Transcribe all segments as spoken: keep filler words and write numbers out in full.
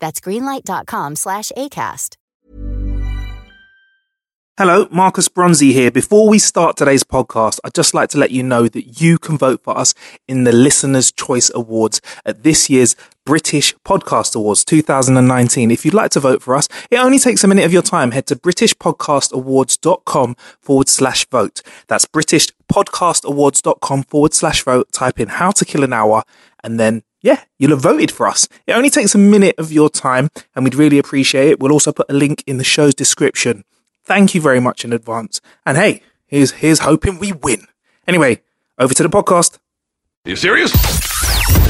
That's greenlight.com slash ACAST. Hello, Marcus Bronzy here. Before we start today's podcast, I'd just like to let you know that you can vote for us in the Listener's Choice Awards at this year's British Podcast Awards twenty nineteen. If you'd like to vote for us, it only takes a minute of your time. Head to britishpodcastawards.com forward slash vote. That's britishpodcastawards.com forward slash vote. Type in How to Kill an Hour and then yeah, you'll have voted for us. It only takes a minute of your time and we'd really appreciate it. We'll also put a link in the show's description. Thank you very much in advance. And hey, here's here's hoping we win. Anyway, over to the podcast. Are you serious?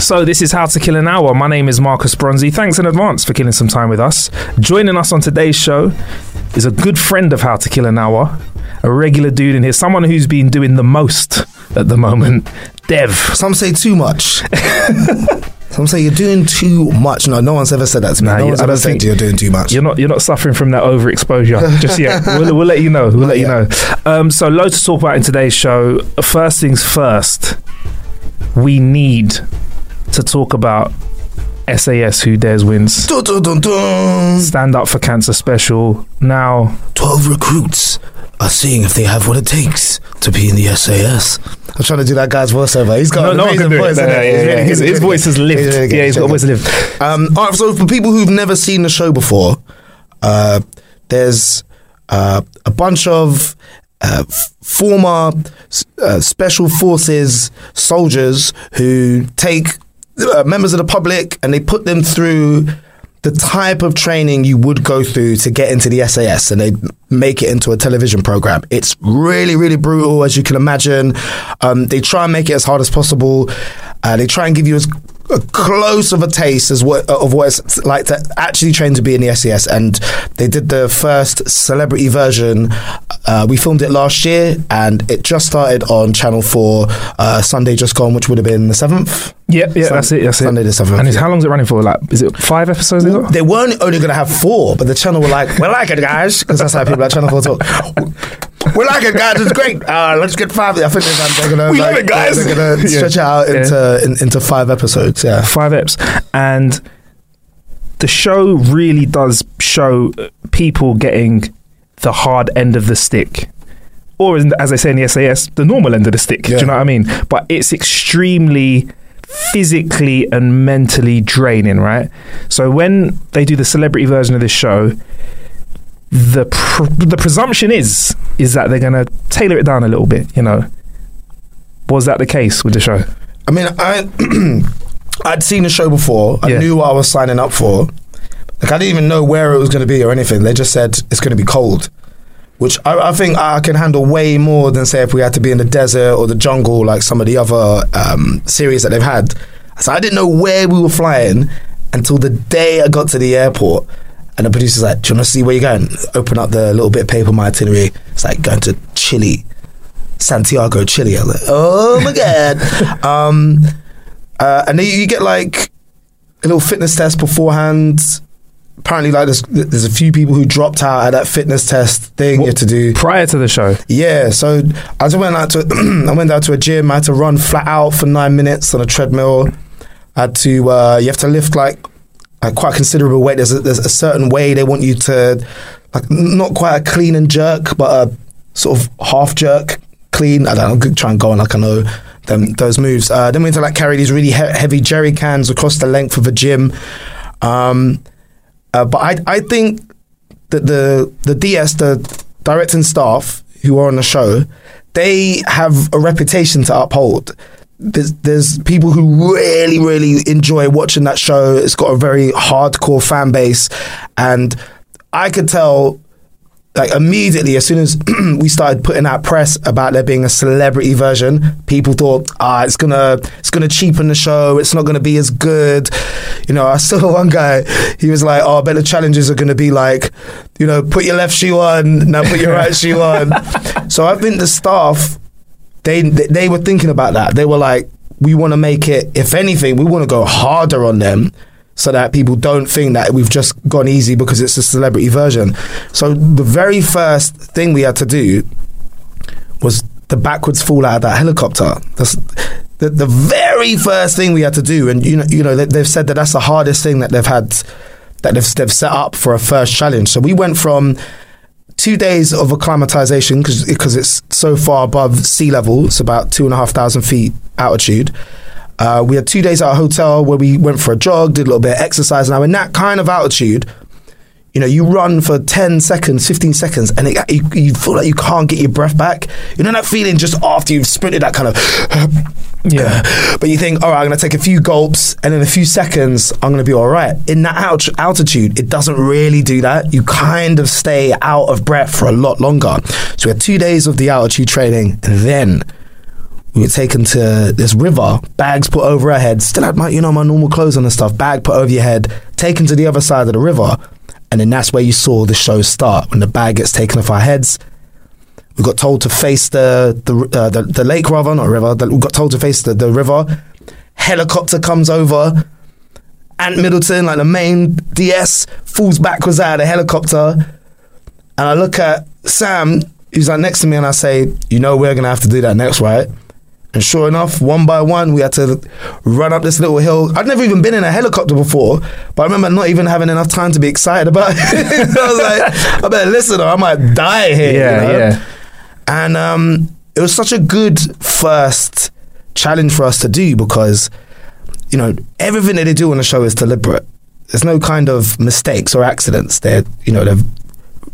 So this is How to Kill an Hour. My name is Marcus Bronzy. Thanks in advance for killing some time with us. Joining us on today's show is a good friend of How to Kill an Hour, a regular dude in here, someone who's been doing the most at the moment, Dev. Some say too much. Some say you're doing too much. No, no one's ever said that to me. Nah, no one's ever said you're doing too much. You're not. You're not suffering from that overexposure just yet. We'll, we'll let you know. We'll not let you yet. know. Um, so, loads to talk about in today's show. First things first, we need to talk about S A S Who Dares Wins. Dun, dun, dun, dun. Stand Up for Cancer special. Now, twelve recruits are seeing if they have what it takes to be in the S A S. I'm trying to do that guy's voiceover. He's got no, an amazing no voice. No, yeah, yeah, really, his, his voice has lived. Really yeah, he's got a voice lived. Um, all right, so for people who've never seen the show before, uh, there's uh, a bunch of uh, f- former uh, special forces soldiers who take uh, members of the public and they put them through the type of training you would go through to get into the S A S, and they make it into a television program. It's really, really brutal, as you can imagine. Um, they try and make it as hard as possible. Uh, they try and give you as close of a taste as what of what it's like to actually train to be in the S A S. And they did the first celebrity version. Uh, we filmed it last year, and it just started on Channel four uh, Sunday just gone, which would have been the seventh. Yep, yeah, Sun- that's it, that's Sunday it. The seventh. And is, how long is it running for? Like, is it five episodes? Well, they weren't only going to have four, but the channel were like, we like it, guys, because that's how people at Channel four talk. We like it, guys. It's great. Uh, let's get five. I think they're going to. We like, love it, guys. They're going to stretch yeah. out into yeah. in, into five episodes. Yeah, five eps, and the show really does show people getting the hard end of the stick, or as they say in the S A S, the normal end of the stick. Yeah. Do you know what I mean? But it's extremely physically and mentally draining, right? So when they do the celebrity version of this show, the pr- the presumption is is that they're going to tailor it down a little bit, you know. Was that the case with the show? I mean, I, I'd seen the show before. I yeah. knew what I was signing up for. Like, I didn't even know where it was going to be or anything. They just said, it's going to be cold, which I, I think I can handle way more than, say, if we had to be in the desert or the jungle, like some of the other um, series that they've had. So I didn't know where we were flying until the day I got to the airport. And the producer's like, do you want to see where you're going? Open up the little bit of paper, my itinerary. It's like, going to Chile, Santiago, Chile. I was like, oh my God. um, uh, and then you get like a little fitness test beforehand. Apparently, like there's, there's a few people who dropped out at that fitness test thing what, you had to do prior to the show. Yeah, so I just went out to I went out to a gym. I had to run flat out for nine minutes on a treadmill. I had to uh, you have to lift like. Like quite a considerable weight. There's a, there's a certain way they want you to, like, not quite a clean and jerk, but a sort of half jerk clean. I don't know, I'm trying to go on like I know them, those moves. Uh, then we had to like carry these really he- heavy jerry cans across the length of a gym. Um, Uh, but I I think that the the D S, the director and staff who are on the show, they have a reputation to uphold. There's, there's people who really, really enjoy watching that show. It's got a very hardcore fan base. And I could tell, like, immediately, as soon as we started putting out press about there being a celebrity version, people thought, ah, it's gonna, it's gonna cheapen the show. It's not gonna be as good. You know, I saw one guy, he was like, oh, I bet the challenges are gonna be like, you know, put your left shoe on, now put your right shoe on. So I think the staff, They they were thinking about that. They were like, we want to make it, if anything, we want to go harder on them so that people don't think that we've just gone easy because it's a celebrity version. So the very first thing we had to do was the backwards fall out of that helicopter. That's the, the very first thing we had to do. And, you know, you know, they, they've said that that's the hardest thing that they've had, that they've, they've set up for a first challenge. So we went from two days of acclimatization, because it's so far above sea level, it's about two and a half thousand feet altitude. Uh, we had two days at a hotel where we went for a jog, did a little bit of exercise. Now, in that kind of altitude, you know, you run for ten seconds, fifteen seconds, and it, you, you feel like you can't get your breath back. You know that feeling just after you've sprinted that kind of... yeah. But you think, all right, I'm going to take a few gulps, and in a few seconds, I'm going to be all right. In that alt- altitude, it doesn't really do that. You kind of stay out of breath for a lot longer. So we had two days of the altitude training, and then we were taken to this river, bags put over our heads, still had my, you know, my normal clothes on and stuff, bag put over your head, taken to the other side of the river. And then that's where you saw the show start, when the bag gets taken off our heads. We got told to face the the uh, the, the lake rather, not river. The, we got told to face the, the river. Helicopter comes over. Ant Middleton, like the main D S, falls backwards out of the helicopter. And I look at Sam, who's like next to me, and I say, you know, we're going to have to do that next, right? And sure enough, one by one, we had to run up this little hill. I'd never even been in a helicopter before, but I remember not even having enough time to be excited about it. I was like, I better listen or I might die here. Yeah, you know? yeah. And um, it was such a good first challenge for us to do because, you know, everything that they do on the show is deliberate. There's no kind of mistakes or accidents. They're, you know, they're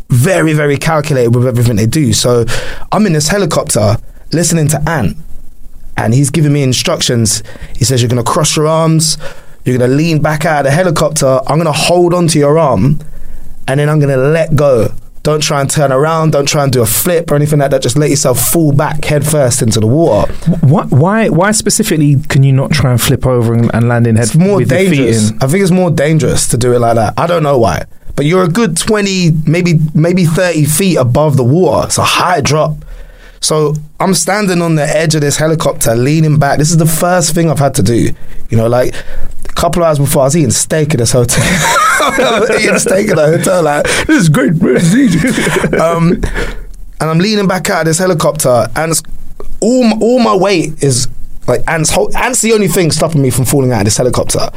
very, very calculated with everything they do. So I'm in this helicopter listening to Ant. And he's giving me instructions. He says, you're going to cross your arms. You're going to lean back out of the helicopter. I'm going to hold onto your arm. And then I'm going to let go. Don't try and turn around. Don't try and do a flip or anything like that. Just let yourself fall back head first into the water. Why Why, why specifically can you not try and flip over and, and land in head? It's more with dangerous. I think it's more dangerous to do it like that. I don't know why. But you're a good twenty, maybe maybe thirty feet above the water. It's a high drop. So I'm standing on the edge of this helicopter, leaning back. This is the first thing I've had to do. You know, like a couple of hours before, I was eating steak at this hotel. I was eating steak at the hotel, like, this is great. um, and I'm leaning back out of this helicopter, and it's, all my, all my weight is like Ant's whole, Ant's the only thing stopping me from falling out of this helicopter.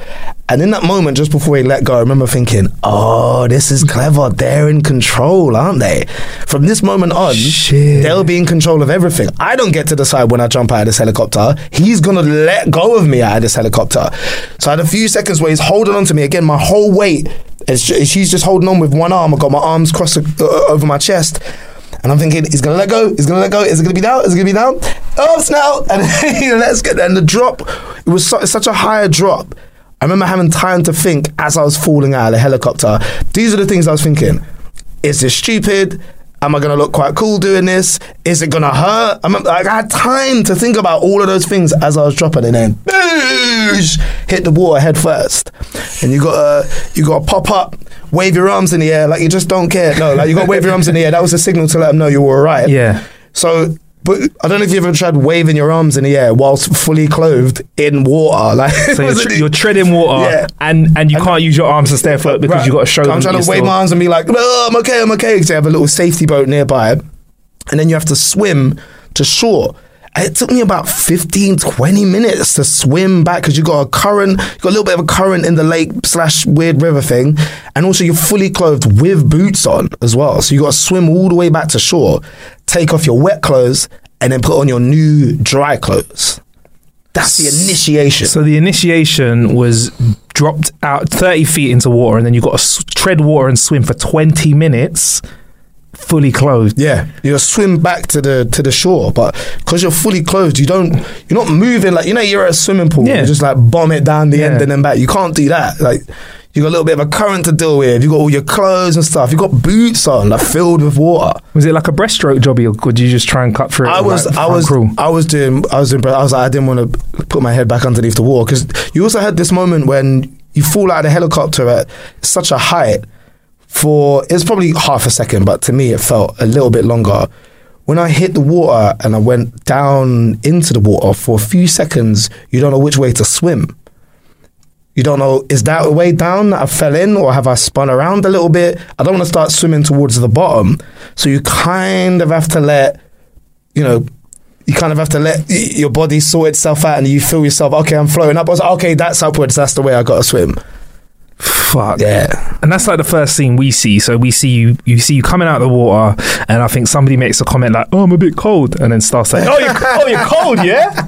And in that moment, just before he let go, I remember thinking, oh, this is clever. They're in control, aren't they? From this moment on, Shit. they'll be in control of everything. I don't get to decide when I jump out of this helicopter. He's going to let go of me out of this helicopter. So I had a few seconds where he's holding on to me. Again, my whole weight, is she's just holding on with one arm. I've got my arms crossed over my chest. And I'm thinking, he's going to let go, he's going to let go, is it going to be down, is it going to be down? Oh, it's now! And let's get there. And the drop, it was so, such a higher drop. I remember having time to think as I was falling out of the helicopter. These are the things I was thinking. Is this stupid? Am I going to look quite cool doing this? Is it going to hurt? I, remember, like, I had time to think about all of those things as I was dropping, and then boosh, hit the water head first. And you got to you got to pop up, wave your arms in the air, like you just don't care. No, like you got to wave your arms in the air. That was a signal to let them know you were all right. Yeah. So, but I don't know if you've ever tried waving your arms in the air whilst fully clothed in water. Like, so you're, tre- you're treading water, yeah. and, and you and can't use your arms to stay afloat because right. you've got to show them. I'm trying to wave my arms and be like, oh, I'm okay, I'm okay. Because you have a little safety boat nearby. And then you have to swim to shore. And it took me about fifteen, twenty minutes to swim back because you got a current, you got a little bit of a current in the lake slash weird river thing. And also you're fully clothed with boots on as well. So you got to swim all the way back to shore, take off your wet clothes, and then put on your new dry clothes. That's the initiation. So the initiation was dropped out thirty feet into water, and then you've got to tread water and swim for twenty minutes fully clothed. Yeah, you swim back to the to the shore, but because you're fully clothed, you don't you're not moving like, you know, you're at a swimming pool. Yeah. You just like bomb it down the yeah. end and then back. You can't do that. Like, you got a little bit of a current to deal with. You got all your clothes and stuff. You got boots on, like filled with water. Was it like a breaststroke jobby, or could you just try and cut through it? I was, like, I was, cruel? I was doing, I was doing. I was like, I didn't want to put my head back underneath the water, because you also had this moment when you fall out of a helicopter at such a height. For it was probably half a second, but to me it felt a little bit longer. When I hit the water and I went down into the water for a few seconds, you don't know which way to swim. You don't know, is that a way down that I fell in, or have I spun around a little bit? I don't want to start swimming towards the bottom. So you kind of have to let, you know, you kind of have to let your body sort itself out, and you feel yourself, okay, I'm floating up. I was like, okay, that's upwards. That's the way I got to swim. Fuck. Yeah. And that's like the first scene we see. So we see you, you see you coming out of the water, and I think somebody makes a comment like, oh, I'm a bit cold. And then starts like, oh, you're, oh, you're cold, yeah?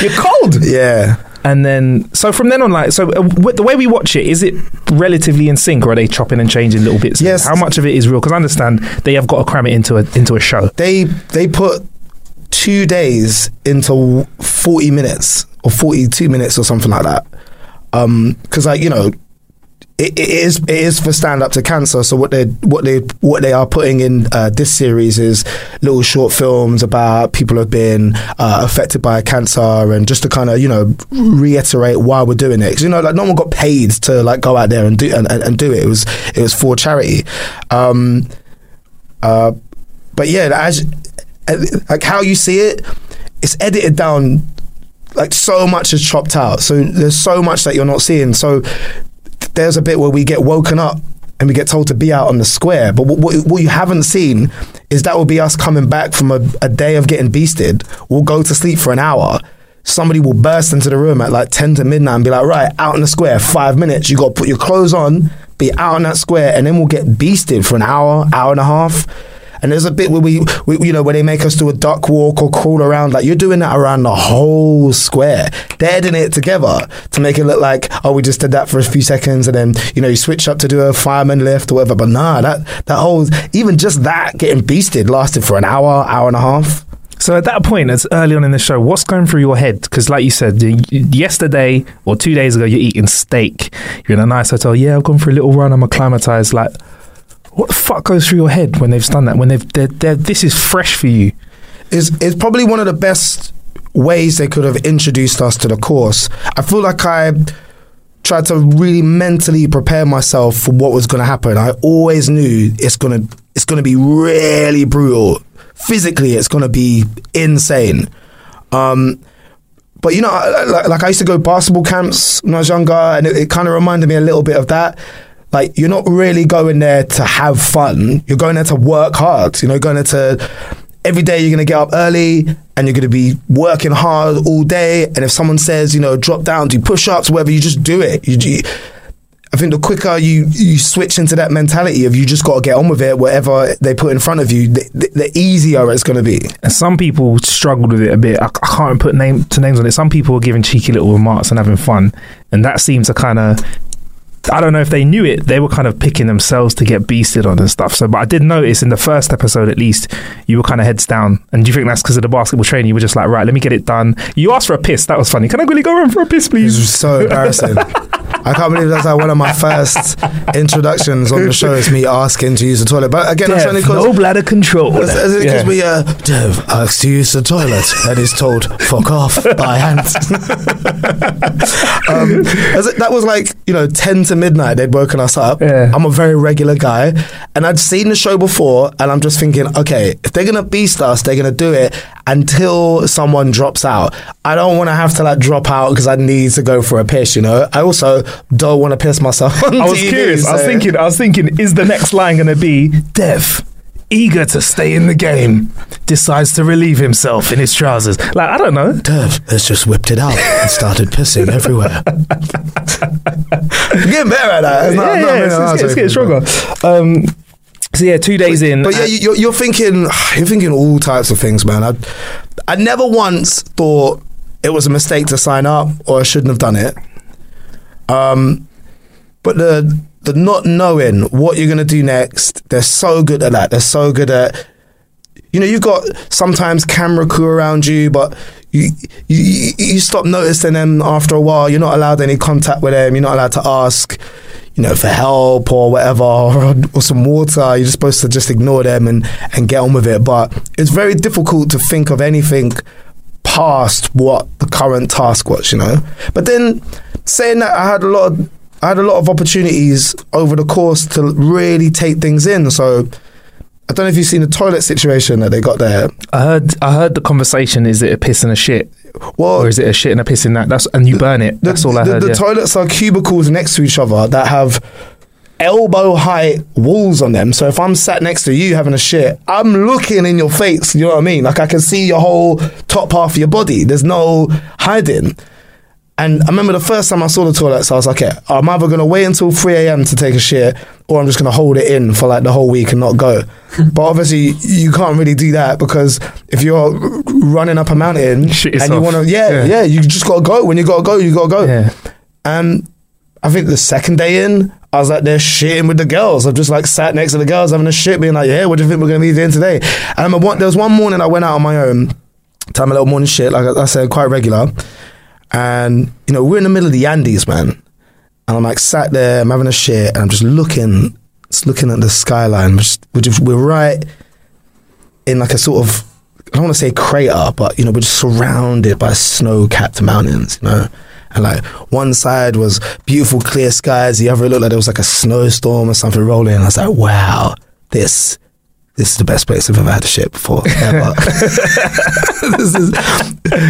You're cold. Yeah. And then, so from then on, like, so uh, w- the way we watch it, is it relatively in sync, or are they chopping and changing little bits? Yes. How much of it is real? Because I understand they have got to cram it into a into a show. They they put two days into forty minutes or forty-two minutes or something like that. Because, um, like, you know, it, it is it is for Stand Up to Cancer. So what they what they what they are putting in uh, this series is little short films about people who've been uh, affected by cancer, and just to kind of, you know, reiterate why we're doing it. Because, you know, like, no one got paid to like go out there and do and, and, and do it. It was it was for charity. Um, uh, but yeah, as like how you see it, it's edited down. Like, so much is chopped out. So there's so much that you're not seeing. So there's a bit where we get woken up and we get told to be out on the square. But what, what, what you haven't seen is that will be us coming back from a, a day of getting beasted. We'll go to sleep for an hour. Somebody will burst into the room at like ten to midnight and be like, right, out in the square, five minutes. You got to put your clothes on, be out on that square, and then we'll get beasted for an hour, hour and a half. And there's a bit where we, we, you know, where they make us do a duck walk or crawl around. Like, you're doing that around the whole square. They're doing it together to make it look like, oh, we just did that for a few seconds, and then, you know, you switch up to do a fireman lift or whatever. But nah, that, that whole, even just that getting beasted lasted for an hour, hour and a half. So at that point, as early on in the show, what's going through your head? Because like you said, yesterday or two days ago, you're eating steak. You're in a nice hotel. Yeah, I've gone for a little run. I'm acclimatized. Like, what the fuck goes through your head when they've done that? When they've, they're, they're, this is fresh for you. It's, it's probably one of the best ways they could have introduced us to the course. I feel like I tried to really mentally prepare myself for what was going to happen. I always knew it's gonna it's gonna be really brutal. Physically, it's gonna be insane. Um, but you know, I, like, like I used to go basketball camps when I was younger, and it, it kind of reminded me a little bit of that. Like, you're not really going there to have fun. You're going there to work hard. You know, you're going there to, every day you're going to get up early and you're going to be working hard all day. And if someone says, you know, drop down, do push-ups, whatever, you just do it. You, you, I think the quicker you, you switch into that mentality of you just got to get on with it, whatever they put in front of you, the, the, the easier it's going to be. And some people struggled with it a bit. I, I can't put name to names on it. Some people were giving cheeky little remarks and having fun. And that seemed to kind of... I don't know if they knew it, they were kind of picking themselves to get beasted on and stuff. So, but I did notice in the first episode, at least, you were kind of heads down. And do you think that's because of the basketball training? You were just like, right, let me get it done. You asked for a piss. That was funny. Can I really go run for a piss, please? It was so embarrassing. I can't believe that's like one of my first introductions on the show, is me asking to use the toilet. But again, Dev, I'm trying to call no bladder control. As, as it yeah. me, uh, Dev asks to use the toilet and is told, fuck off by Ant. um, that was like, you know, ten to midnight. They'd woken us up. Yeah. I'm a very regular guy. And I'd seen the show before, and I'm just thinking, okay, if they're going to beast us, they're going to do it until someone drops out. I don't want to have to like drop out because I need to go for a piss, you know? I also... don't want to piss myself on I was T V, curious. So. I was thinking, I was thinking, is the next line going to be, Dev, eager to stay in the game, decides to relieve himself in his trousers? Like, I don't know. Dev has just whipped it out and started pissing everywhere. You're getting better at that. It's not, yeah, not yeah, it's, it's, it's getting stronger. Um, so, yeah, two days but, in. But, yeah, you're, you're thinking, you're thinking all types of things, man. I, I never once thought it was a mistake to sign up, or I shouldn't have done it. Um, but the the not knowing what you're gonna do next, they're so good at that. They're so good at, you know, you've got sometimes camera crew around you, but you you you stop noticing them after a while. You're not allowed any contact with them. You're not allowed to ask, you know, for help or whatever, or, or some water. You're supposed to just ignore them and, and get on with it. But it's very difficult to think of anything past what the current task was, you know. But then, saying that, I had a lot of, I had a lot of opportunities over the course to really take things in. So I don't know if you've seen the toilet situation that they got there. I heard I heard the conversation, is it a piss and a shit? Well, or is it a shit and a piss in that? That's, and you burn it. The, That's all I the, heard. The yeah. toilets are cubicles next to each other that have elbow high walls on them. So if I'm sat next to you having a shit, I'm looking in your face, you know what I mean? Like, I can see your whole top half of your body. There's no hiding. And I remember the first time I saw the toilets, I was like, okay, I'm either going to wait until three a.m. to take a shit, or I'm just going to hold it in for like the whole week and not go. But obviously, you can't really do that, because if you're running up a mountain Shit and you want to, yeah, yeah, yeah, you just got to go. When you got to go, you got to go. Yeah. And I think the second day in, I was like, they're shitting with the girls. I've just like sat next to the girls having a shit, being like, yeah, what do you think we're going to leave in today? And I remember one, there was one morning I went out on my own, time a little morning shit, like I, I said, quite regular. And, you know, we're in the middle of the Andes, man. And I'm like sat there, I'm having a shit, and I'm just looking, just looking at the skyline. We're, just, we're, just, we're right in like a sort of, I don't want to say crater, but, you know, we're just surrounded by snow-capped mountains, you know? And like one side was beautiful clear skies, the other, it looked like there was like a snowstorm or something rolling. And I was like, wow, this This is the best place I've ever had a shit before, ever. This is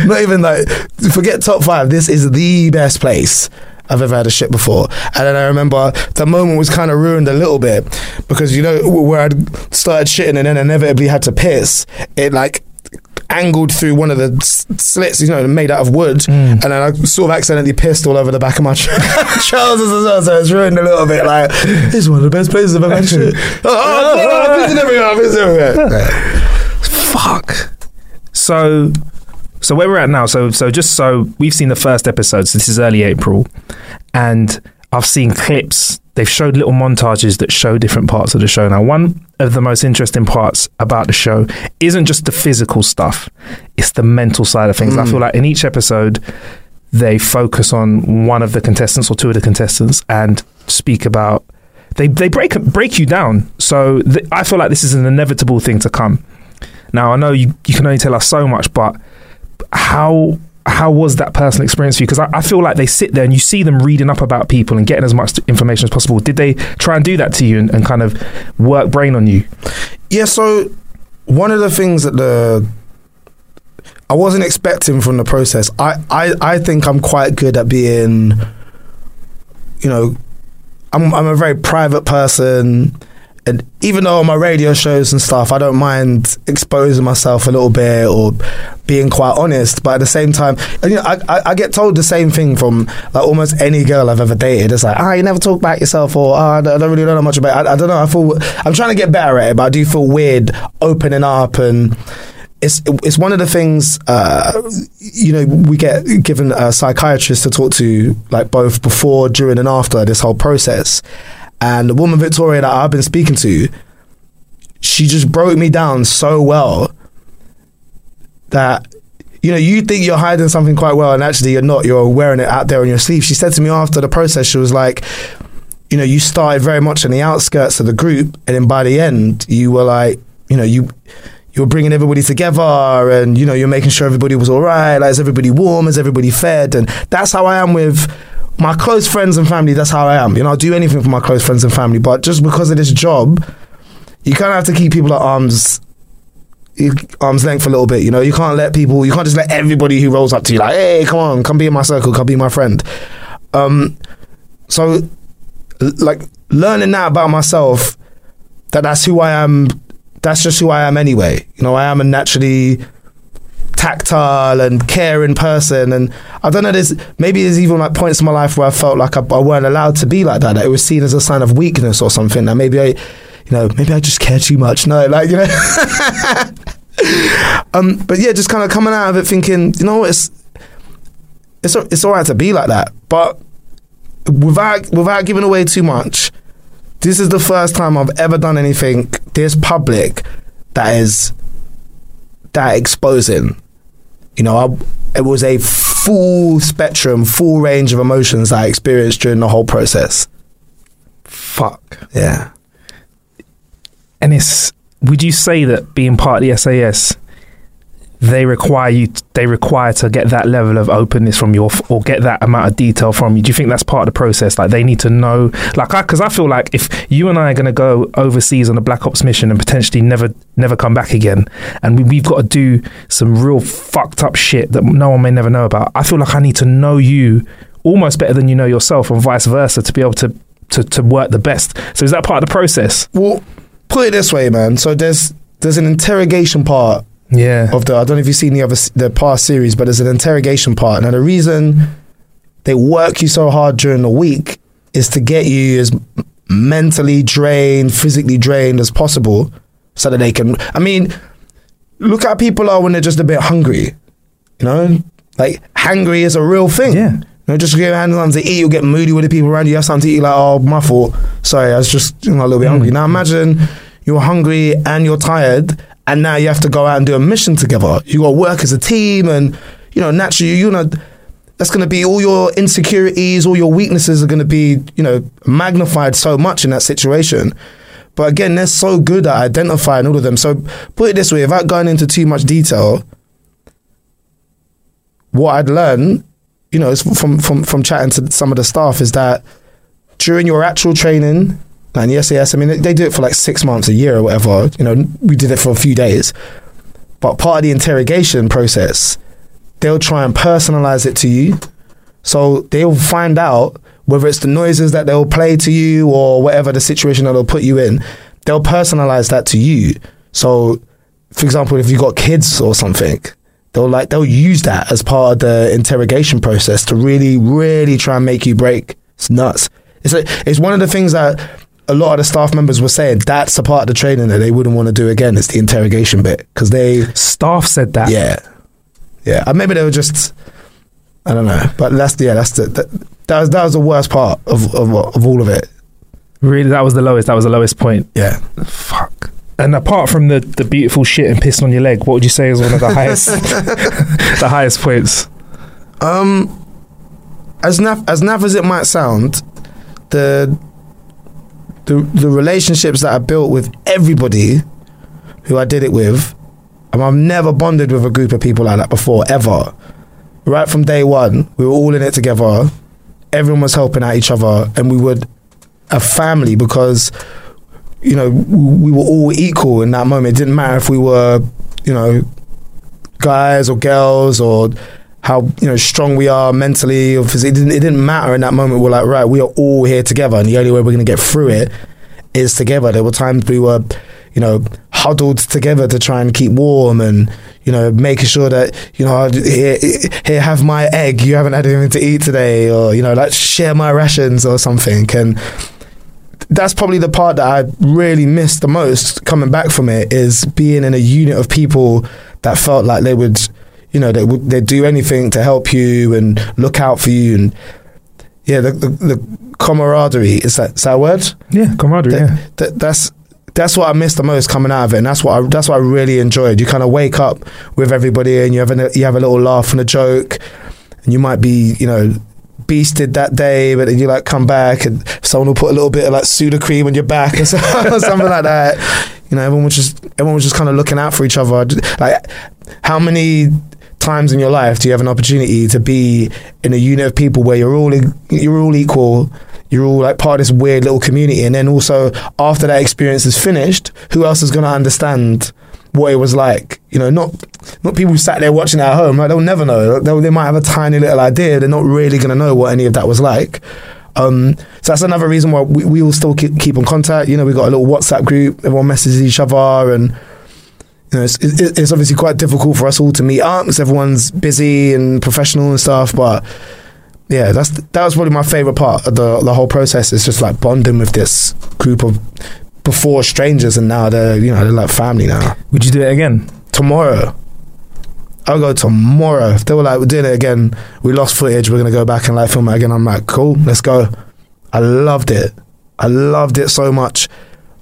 not even like, forget top five, this is the best place I've ever had a shit before. And then I remember the moment was kind of ruined a little bit, because, you know, where I started shitting and then inevitably had to piss, it like angled through one of the slits, you know, made out of wood, mm. and then I sort of accidentally pissed all over the back of my trousers as well, so it's ruined a little bit. Like, this is one of the best places I've ever had shit. Oh, oh, I'm pissing everywhere, I'm pissing everywhere. Fuck. So, so where we're at now, so, so just so, we've seen the first episode, so this is early April, and I've seen clips, they've showed little montages that show different parts of the show. Now, one of the most interesting parts about the show isn't just the physical stuff, it's the mental side of things. Mm. I feel like in each episode, they focus on one of the contestants or two of the contestants and speak about, they, they break break you down. So th- I feel like this is an inevitable thing to come. Now, I know you, you can only tell us so much, but how... how was that personal experience for you? Because I, I feel like they sit there and you see them reading up about people and getting as much information as possible. Did they try and do that to you and, and kind of work brain on you? Yeah, so one of the things that the I wasn't expecting from the process, I, I, I think I'm quite good at being, you know, I'm, I'm a very private person. And even though on my radio shows and stuff, I don't mind exposing myself a little bit or being quite honest. But at the same time, you know, I, I, I get told the same thing from like almost any girl I've ever dated. It's like, ah, oh, you never talk about yourself, or oh, I don't really know much about it. I, I don't know. I feel I'm trying to get better at it, but I do feel weird opening up, and it's it's one of the things. Uh, you know, we get given a psychiatrist to talk to, like both before, during, and after this whole process. And the woman, Victoria, that I've been speaking to, she just broke me down so well that, you know, you think you're hiding something quite well, and actually you're not. You're wearing it out there on your sleeve. She said to me after the process, she was like, you know, you started very much on the outskirts of the group, and then by the end, you were like, you know, you... you were bringing everybody together, and, you know, you're making sure everybody was all right. Like, is everybody warm? Is everybody fed? And that's how I am with my close friends and family. That's how I am. You know, I'll do anything for my close friends and family, but just because of this job, you kind of have to keep people at arm's, arm's length for a little bit, you know? You can't let people, you can't just let everybody who rolls up to you like, hey, come on, come be in my circle, come be my friend. Um, so, like, learning that about myself, that that's who I am, that's just who I am anyway. You know, I am a naturally tactile and caring person. And I don't know, there's, maybe there's even like points in my life where I felt like I, I weren't allowed to be like that, that it was seen as a sign of weakness or something, that maybe I, you know, maybe I just care too much. No, like, you know. um, but yeah, just kind of coming out of it thinking, you know, it's, it's a, it's all right to be like that. But without without giving away too much, this is the first time I've ever done anything this public that is that exposing. You know, I, it was a full spectrum, full range of emotions that I experienced during the whole process. Fuck. Yeah. And it's, would you say that being part of the S A S, they require you, they require to get that level of openness from you, or, or get that amount of detail from you? Do you think that's part of the process? Like, they need to know, like, I, cause I feel like if you and I are going to go overseas on a Black Ops mission and potentially never, never come back again, and we, we've got to do some real fucked up shit that no one may never know about, I feel like I need to know you almost better than you know yourself, and vice versa, to be able to, to, to work the best. So is that part of the process? Well, put it this way, man. So there's, there's an interrogation part. Yeah. Of the, I don't know if you've seen the other the past series, but there's an interrogation part. Now, the reason they work you so hard during the week is to get you as mentally drained, physically drained as possible, so that they can. I mean, look how people are when they're just a bit hungry. You know, like, hangry is a real thing. Yeah. You know, just get your hands on to eat, you'll get moody with the people around you. You have something to eat, like, oh, my fault. Sorry, I was just, you know, a little bit hungry. Mm. Now, imagine you're hungry and you're tired, and now you have to go out and do a mission together. You got to work as a team, and, you know, naturally, you know, that's going to be all your insecurities, all your weaknesses are going to be, you know, magnified so much in that situation. But again, they're so good at identifying all of them. So put it this way, without going into too much detail, what I'd learned, you know, is from, from, from chatting to some of the staff, is that during your actual training, and yes, yes, I mean, they do it for like six months, a year or whatever. You know, we did it for a few days. But part of the interrogation process, they'll try and personalize it to you. So they'll find out whether it's the noises that they'll play to you or whatever the situation that they'll put you in, they'll personalize that to you. So, for example, if you've got kids or something, they'll like, they'll use that as part of the interrogation process to really, really try and make you break. It's nuts. It's like, it's one of the things that a lot of the staff members were saying, that's a part of the training that they wouldn't want to do again. It's the interrogation bit, because they staff said that. Yeah, yeah. And maybe they were just, I don't know. But that's yeah, that's the that, that was that was the worst part of, of of all of it. Really, that was the lowest. That was the lowest point. Yeah. Fuck. And apart from the the beautiful shit and pissing on your leg, what would you say is one of the highest the highest points? Um, as naff as naff as it might sound, the. The the relationships that I built with everybody who I did it with, and I've never bonded with a group of people like that before, ever. Right from day one, we were all in it together. Everyone was helping out each other, and we were a family because, you know, we were all equal in that moment. It didn't matter if we were, you know, guys or girls, or how, you know, strong we are mentally or physically. It didn't, it didn't matter in that moment. We're like, right, we are all here together, and the only way we're going to get through it is together. There were times we were, you know, huddled together to try and keep warm, and, you know, making sure that, you know, here, here, have my egg, you haven't had anything to eat today, or, you know, like, share my rations or something. And that's probably the part that I really missed the most coming back from it, is being in a unit of people that felt like they would, you know, they they do anything to help you and look out for you. And yeah, the the, the camaraderie, is that, is that a word? Yeah, camaraderie. That, yeah. That, that's that's what I missed the most coming out of it, and that's what I, that's what I really enjoyed. You kind of wake up with everybody, and you have a, you have a little laugh and a joke, and you might be, you know, beasted that day, but then you like come back, and someone will put a little bit of like soda cream on your back or something, or something like that. You know, everyone was just everyone was just kind of looking out for each other. Like, how many times in your life do you have an opportunity to be in a unit of people where you're all you're all equal, you're all like part of this weird little community, and then also after that experience is finished, who else is going to understand what it was like? You know, not not people who sat there watching at home. Like, they'll never know. They'll, they might have a tiny little idea. They're not really going to know what any of that was like. Um, so that's another reason why we, we all still keep, keep in contact. You know, we got a little WhatsApp group. Everyone messages each other, and you know, it's, it's obviously quite difficult for us all to meet up because everyone's busy and professional and stuff. But yeah, that's that was probably my favorite part of the the whole process. It's just like bonding with this group of before strangers, and now they're, you know, they're like family now. Would you do it again tomorrow? I'll go tomorrow. They were like, we're doing it again. We lost footage. We're going to go back and like film it again. I'm like, cool, let's go. I loved it. I loved it so much.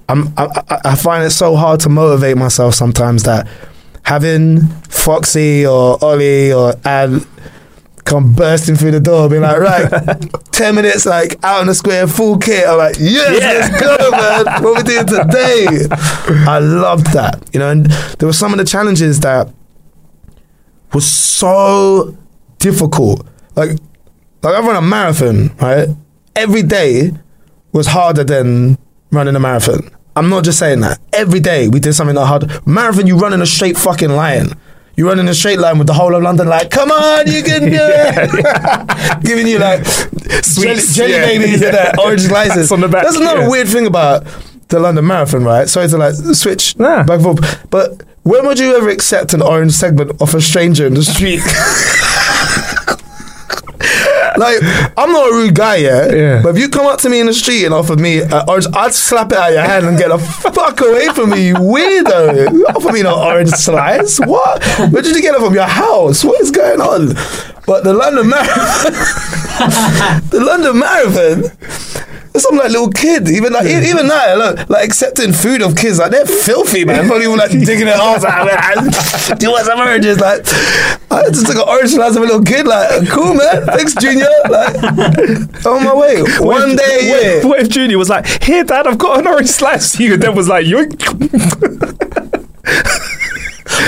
I'm, I, I find it so hard to motivate myself sometimes that having Foxy or Ollie or Ad come bursting through the door, being like, right, ten minutes, like out in the square, full kit. I'm like, yes, yeah. Let's go, man. What we doing today? I loved that. You know, and there were some of the challenges that was so difficult. Like, like I run a marathon, right? Every day was harder than running a marathon. I'm not just saying that. Every day we did something that hard. Marathon, you run in a straight fucking line. You run in a straight line with the whole of London like, come on, you can do it. Giving you like sweets, jelly, jelly yeah, babies yeah. and that orange slices. That's, on the back, That's another yeah. weird thing about the London Marathon, right? Sorry to like switch nah. back and forth. But when would you ever accept an orange segment off a stranger in the street? Like, I'm not a rude guy, yeah? yeah? But if you come up to me in the street and offer me an orange, I'd slap it out of your hand and get the fuck away from me, you weirdo. You offer me an orange slice? What? Where did you get it from? Your house? What is going on? But the London Marathon, the London Marathon, I'm like little kid, even like yeah. even that, like, like accepting food of kids, like they're filthy, man. Probably even like digging their arms out. Like, do you want some oranges? Like, I just took an orange slice of a little kid. Like, cool, man. Thanks, Junior. Like, on my way. What One if, day. What, yeah. if, what if Junior was like, "Here, Dad, I've got an orange slice." You and then was like, "You."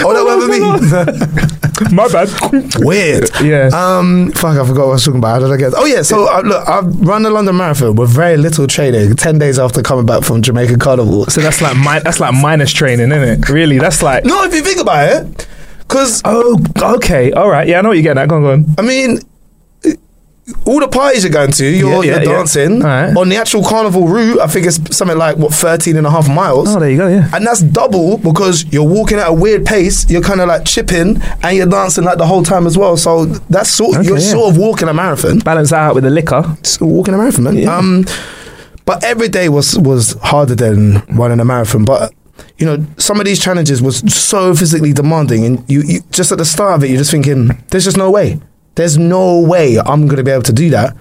Oh, that wasn't me. My bad. Weird. Yeah. Um, fuck, I forgot what I was talking about. How did I get? Oh, yeah. So, uh, look, I've run the London Marathon with very little training, ten days after coming back from Jamaica Carnival. So, that's like mi- that's like minus training, isn't it? Really? That's like... No, if you think about it, because... Oh, okay. All right. Yeah, I know what you're getting at. Go on, go on. I mean... all the parties you're going to, you're, yeah, yeah, you're dancing. Yeah. Right. On the actual carnival route, I think it's something like, what, thirteen and a half miles. Oh, there you go, yeah. And that's double because you're walking at a weird pace, you're kind of like chipping, and you're dancing like the whole time as well. So that's sort okay, you're yeah. sort of walking a marathon. Balance that out with the liquor. It's walking a marathon, man. Yeah. Um, but every day was, was harder than running a marathon. But, you know, some of these challenges was so physically demanding. And you, you just at the start of it, you're just thinking, there's just no way. There's no way I'm going to be able to do that.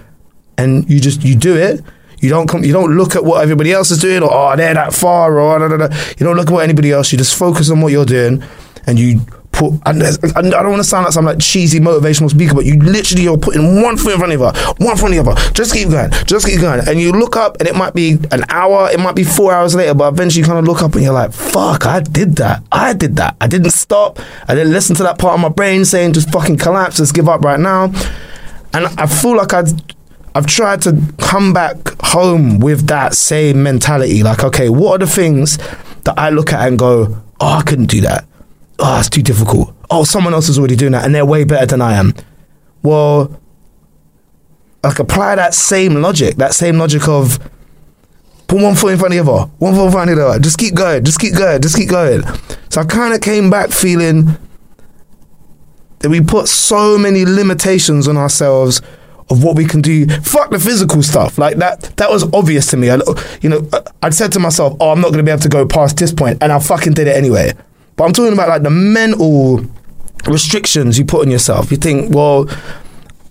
And you just, you do it. You don't come, you don't look at what everybody else is doing or, oh, they're that far or, da, da, da. You don't look at what anybody else, you just focus on what you're doing and you put, and I don't want to sound like some like cheesy motivational speaker, but you literally, you're putting one foot in front of the other, one front of the other, just keep going, just keep going. And you look up and it might be an hour, it might be four hours later, but eventually you kind of look up and you're like, fuck, I did that. I did that. I didn't stop. I didn't listen to that part of my brain saying, just fucking collapse, let's give up right now. And I feel like I'd, I've tried to come back home with that same mentality. Like, okay, what are the things that I look at and go, oh, I couldn't do that. Oh, it's too difficult. Oh, someone else is already doing that and they're way better than I am. Well, like apply that same logic, that same logic of put one foot in front of the other, one foot in front of the other, just keep going, just keep going, just keep going. So I kind of came back feeling that we put so many limitations on ourselves of what we can do. Fuck the physical stuff. Like that that was obvious to me. I, you know, I'd said to myself, oh, I'm not going to be able to go past this point, and I fucking did it anyway. But I'm talking about like the mental restrictions you put on yourself. You think, well,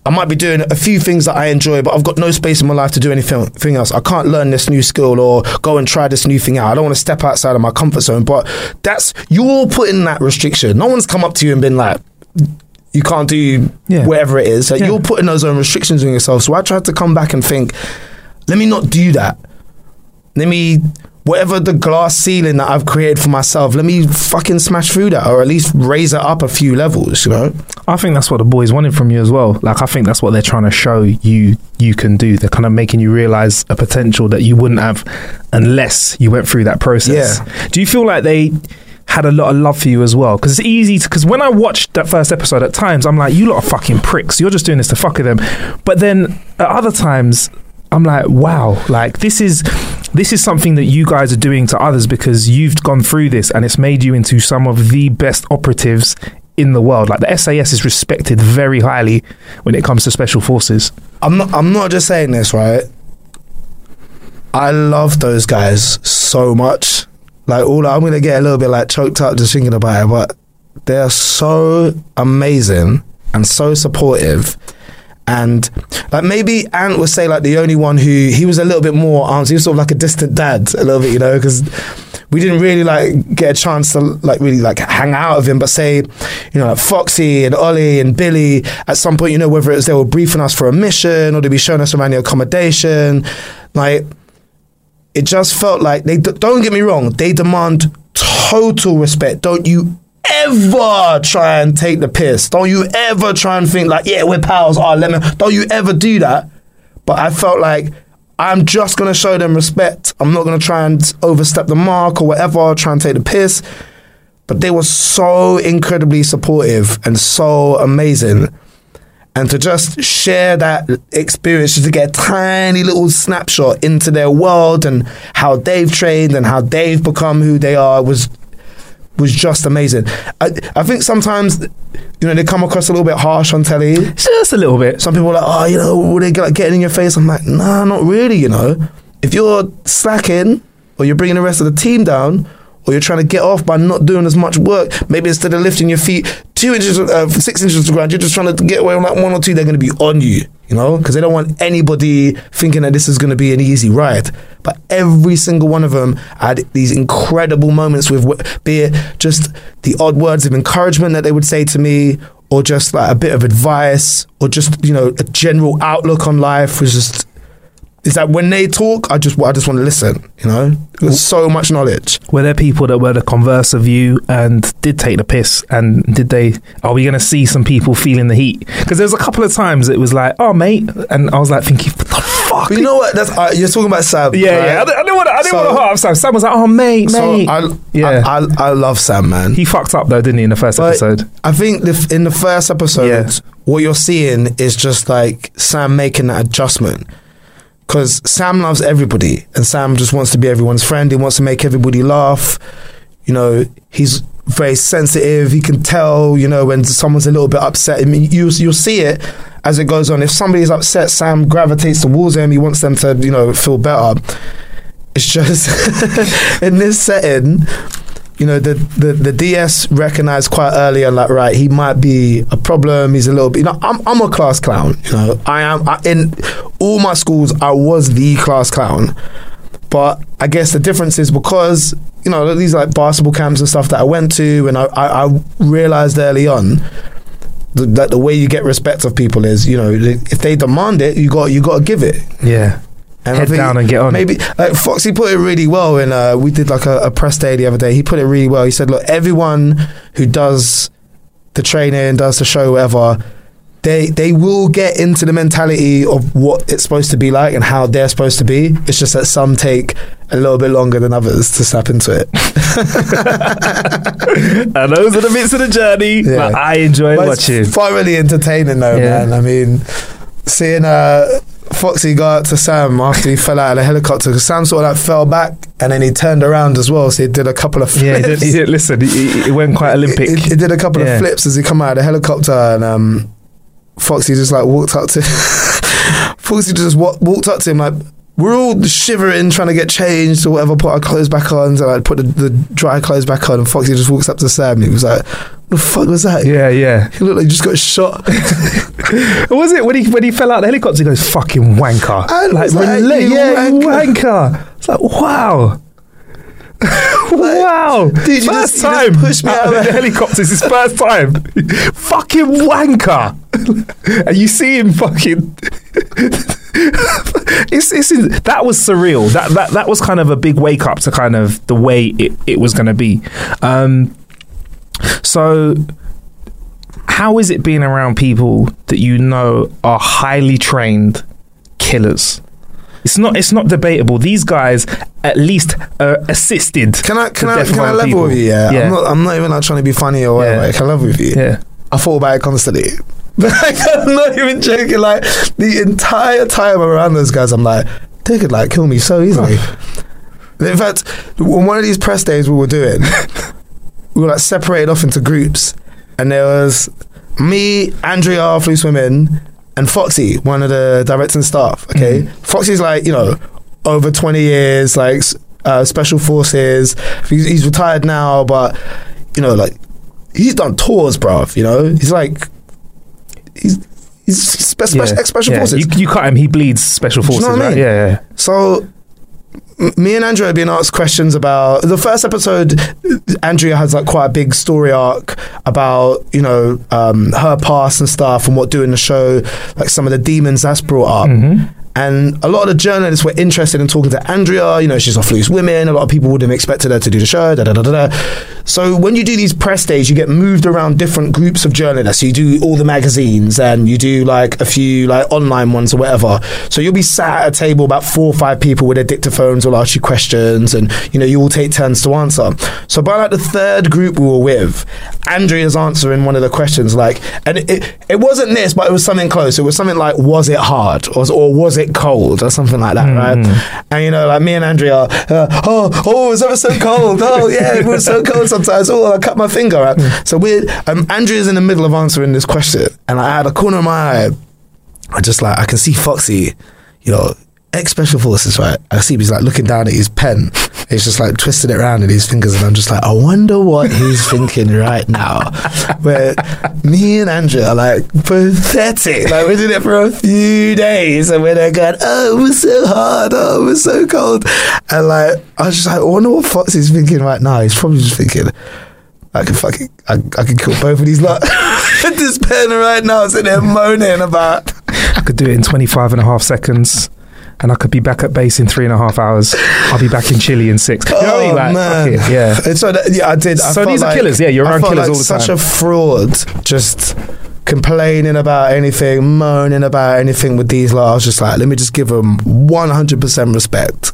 I might be doing a few things that I enjoy, but I've got no space in my life to do anything else. I can't learn this new skill or go and try this new thing out. I don't want to step outside of my comfort zone. But that's, you're putting that restriction. No one's come up to you and been like, you can't do yeah. whatever it is. Like, yeah. You're putting those own restrictions on yourself. So I tried to come back and think, let me not do that. Let me... whatever the glass ceiling that I've created for myself, let me fucking smash through that, or at least raise it up a few levels, you know? I think that's what the boys wanted from you as well. Like, I think that's what they're trying to show you you can do. They're kind of making you realise a potential that you wouldn't have unless you went through that process. Yeah. Do you feel like they had a lot of love for you as well? Because it's easy to... because when I watched that first episode, at times, I'm like, you lot are fucking pricks. You're just doing this to fuck with them. But then at other times... I'm like, wow, like this is this is something that you guys are doing to others because you've gone through this and it's made you into some of the best operatives in the world. Like the S A S is respected very highly when it comes to special forces. I'm not, I'm not just saying this, right? I love those guys so much. Like all I'm gonna get a little bit like choked up just thinking about it, but they are so amazing and so supportive. And like maybe Ant would say like the only one who he was a little bit more um, he was sort of like a distant dad a little bit, you know, because we didn't really like get a chance to like really like hang out with him. But say, you know, like Foxy and Ollie and Billy at some point, you know, whether it was they were briefing us for a mission or they'd be showing us around the accommodation, like it just felt like they d- don't get me wrong, they demand total respect. Don't you ever try and take the piss. Don't you ever try and think like, yeah, we're pals, oh, let me. Don't you ever do that. But I felt like I'm just going to show them respect. I'm not going to try and overstep the mark or whatever, try and take the piss. But they were so incredibly supportive and so amazing. And to just share that experience, just to get a tiny little snapshot into their world and how they've trained and how they've become who they are was was just amazing. I, I think sometimes, you know, they come across a little bit harsh on telly. Just a little bit. Some people are like, oh, you know, will they get, like, getting in your face? I'm like, nah, not really, you know. If you're slacking or you're bringing the rest of the team down or you're trying to get off by not doing as much work, maybe instead of lifting your feet two inches, uh, six inches to the ground, you're just trying to get away with like one or two, they're going to be on you, you know, because they don't want anybody thinking that this is going to be an easy ride. But every single one of them had these incredible moments with, be it just the odd words of encouragement that they would say to me, or just like a bit of advice, or just, you know, a general outlook on life was just... Is that when they talk, I just I just want to listen, you know? There's so much knowledge. Were there people that were the converse of you and did take the piss? And did they, are we going to see some people feeling the heat? Because there was a couple of times it was like, oh, mate. And I was like thinking, what the fuck? But you know what? That's, uh, you're talking about Sam. Yeah, right? yeah. I, I didn't want to so, harm Sam. Sam was like, oh, mate, so mate. I, yeah. I, I, I love Sam, man. He fucked up, though, didn't he, in the first but episode? I think the, in the first episode, yeah. what you're seeing is just like Sam making that adjustment. Because Sam loves everybody and Sam just wants to be everyone's friend. He wants to make everybody laugh. You know, he's very sensitive. He can tell, you know, when someone's a little bit upset. I mean, you, you'll see it as it goes on. If somebody's upset, Sam gravitates towards them. He wants them to, you know, feel better. It's just in this setting, you know, the, the, the D S recognised quite early on, like, right, he might be a problem, he's a little bit, you know, I'm I'm a class clown, you know, I am, I, in all my schools, I was the class clown, but I guess the difference is because, you know, these, like, basketball camps and stuff that I went to, and I, I, I realised early on that, that the way you get respect of people is, you know, if they demand it, you got, you got to give it. Yeah. And head down and get on. Maybe like Foxy put it really well in uh, we did like a, a press day the other day. He put it really well. He said, look, everyone who does the training, does the show, whatever, they they will get into the mentality of what it's supposed to be like and how they're supposed to be. It's just that some take a little bit longer than others to snap into it. And those are the bits of the journey. Yeah. But I enjoy but watching. It's thoroughly entertaining though, yeah. man. I mean, seeing uh Foxy got up to Sam after he fell out of the helicopter because Sam sort of like fell back and then he turned around as well, so he did a couple of flips. Yeah, he did, he did listen, he, he went quite Olympic. He, he, he did a couple yeah. of flips as he come out of the helicopter, and um, Foxy just like walked up to Foxy just wa- walked up to him like, we're all shivering trying to get changed or whatever, put our clothes back on, so like put the, the dry clothes back on, and Foxy just walks up to Sam and he was like, what the fuck was that? Yeah, yeah. He looked like he just got shot. Was it when he when he fell out of the helicopter, he goes, fucking wanker. And like, like relate, yeah, wanker. wanker. It's like, wow. Wow. Dude, you first just, time. You just pushed me out, out of the helicopter. It's his first time. Fucking wanker. And you see him fucking... it's, it's, that was surreal. That, that that was kind of a big wake up to kind of the way it, it was going to be. Um, so how is it being around people that you know are highly trained killers? It's not it's not debatable. These guys at least uh, assisted. Can I can I can I level people. with you? Yeah? yeah, I'm not I'm not even like trying to be funny or whatever. Yeah. Can I level with you? Yeah, I thought about it constantly. Like, I'm not even joking. Like the entire time I'm around those guys, I'm like, they could like kill me so easily. In fact, on one of these press days we were doing, we were like separated off into groups, and there was me, Andrea, Loose Women, and Foxy, one of the directing staff. Okay, mm-hmm. Foxy's like, you know, over twenty years, like uh, special forces. He's, he's retired now, but you know, like. he's done tours, bruv, you know? He's like, he's he's spe- yeah. ex special yeah. forces. You, you cut him, he bleeds special forces, Do you know what right? I mean? Yeah, yeah. So, me and Andrea are being asked questions about the first episode. Andrea has like quite a big story arc about, you know, um, her past and stuff and what doing the show, like some of the demons that's brought up. Mm-hmm. And a lot of the journalists were interested in talking to Andrea. You know, she's off Loose Women. A lot of people wouldn't have expected her to do the show. Da, da, da, da, da. So when you do these press days, you get moved around different groups of journalists. You do all the magazines and you do like a few like online ones or whatever. So you'll be sat at a table, about four or five people with their dictaphones will ask you questions and, you know, you all take turns to answer. So by like the third group we were with, Andrea's answering one of the questions like, and it, it, it wasn't this, but it was something close. It was something like, was it hard? Or, or was it cold or something like that, mm. right? And you know, like me and Andrea, uh, oh, oh, it was ever so cold. Oh, yeah, it was so cold sometimes. Oh, I cut my finger. Right? Mm. So we're um, Andrea's in the middle of answering this question, and I had a corner of my eye. I just like I can see Foxy, you know, ex special forces, right? I see him, he's like looking down at his pen. He's just like twisting it around in his fingers, and I'm just like, I wonder what he's thinking right now. Where me and Andrea are like pathetic. Like we did it for a few days, and we're like, going, oh, it was so hard. Oh, it was so cold. And like, I was just like, I wonder what Foxy's thinking right now. He's probably just thinking, I can fucking, I, I can kill both of these lot. This pen right now, sitting there moaning about. I could do it in twenty-five and a half seconds. And I could be back at base in three and a half hours. I'll be back in Chile in six. You know, oh, like, man. Fuck it, yeah. And so, that, yeah, I did. I so these like, are killers. Yeah, you're around killers like all the time. Such a fraud. Just complaining about anything, moaning about anything with these lot. I was just like, let me just give them one hundred percent respect.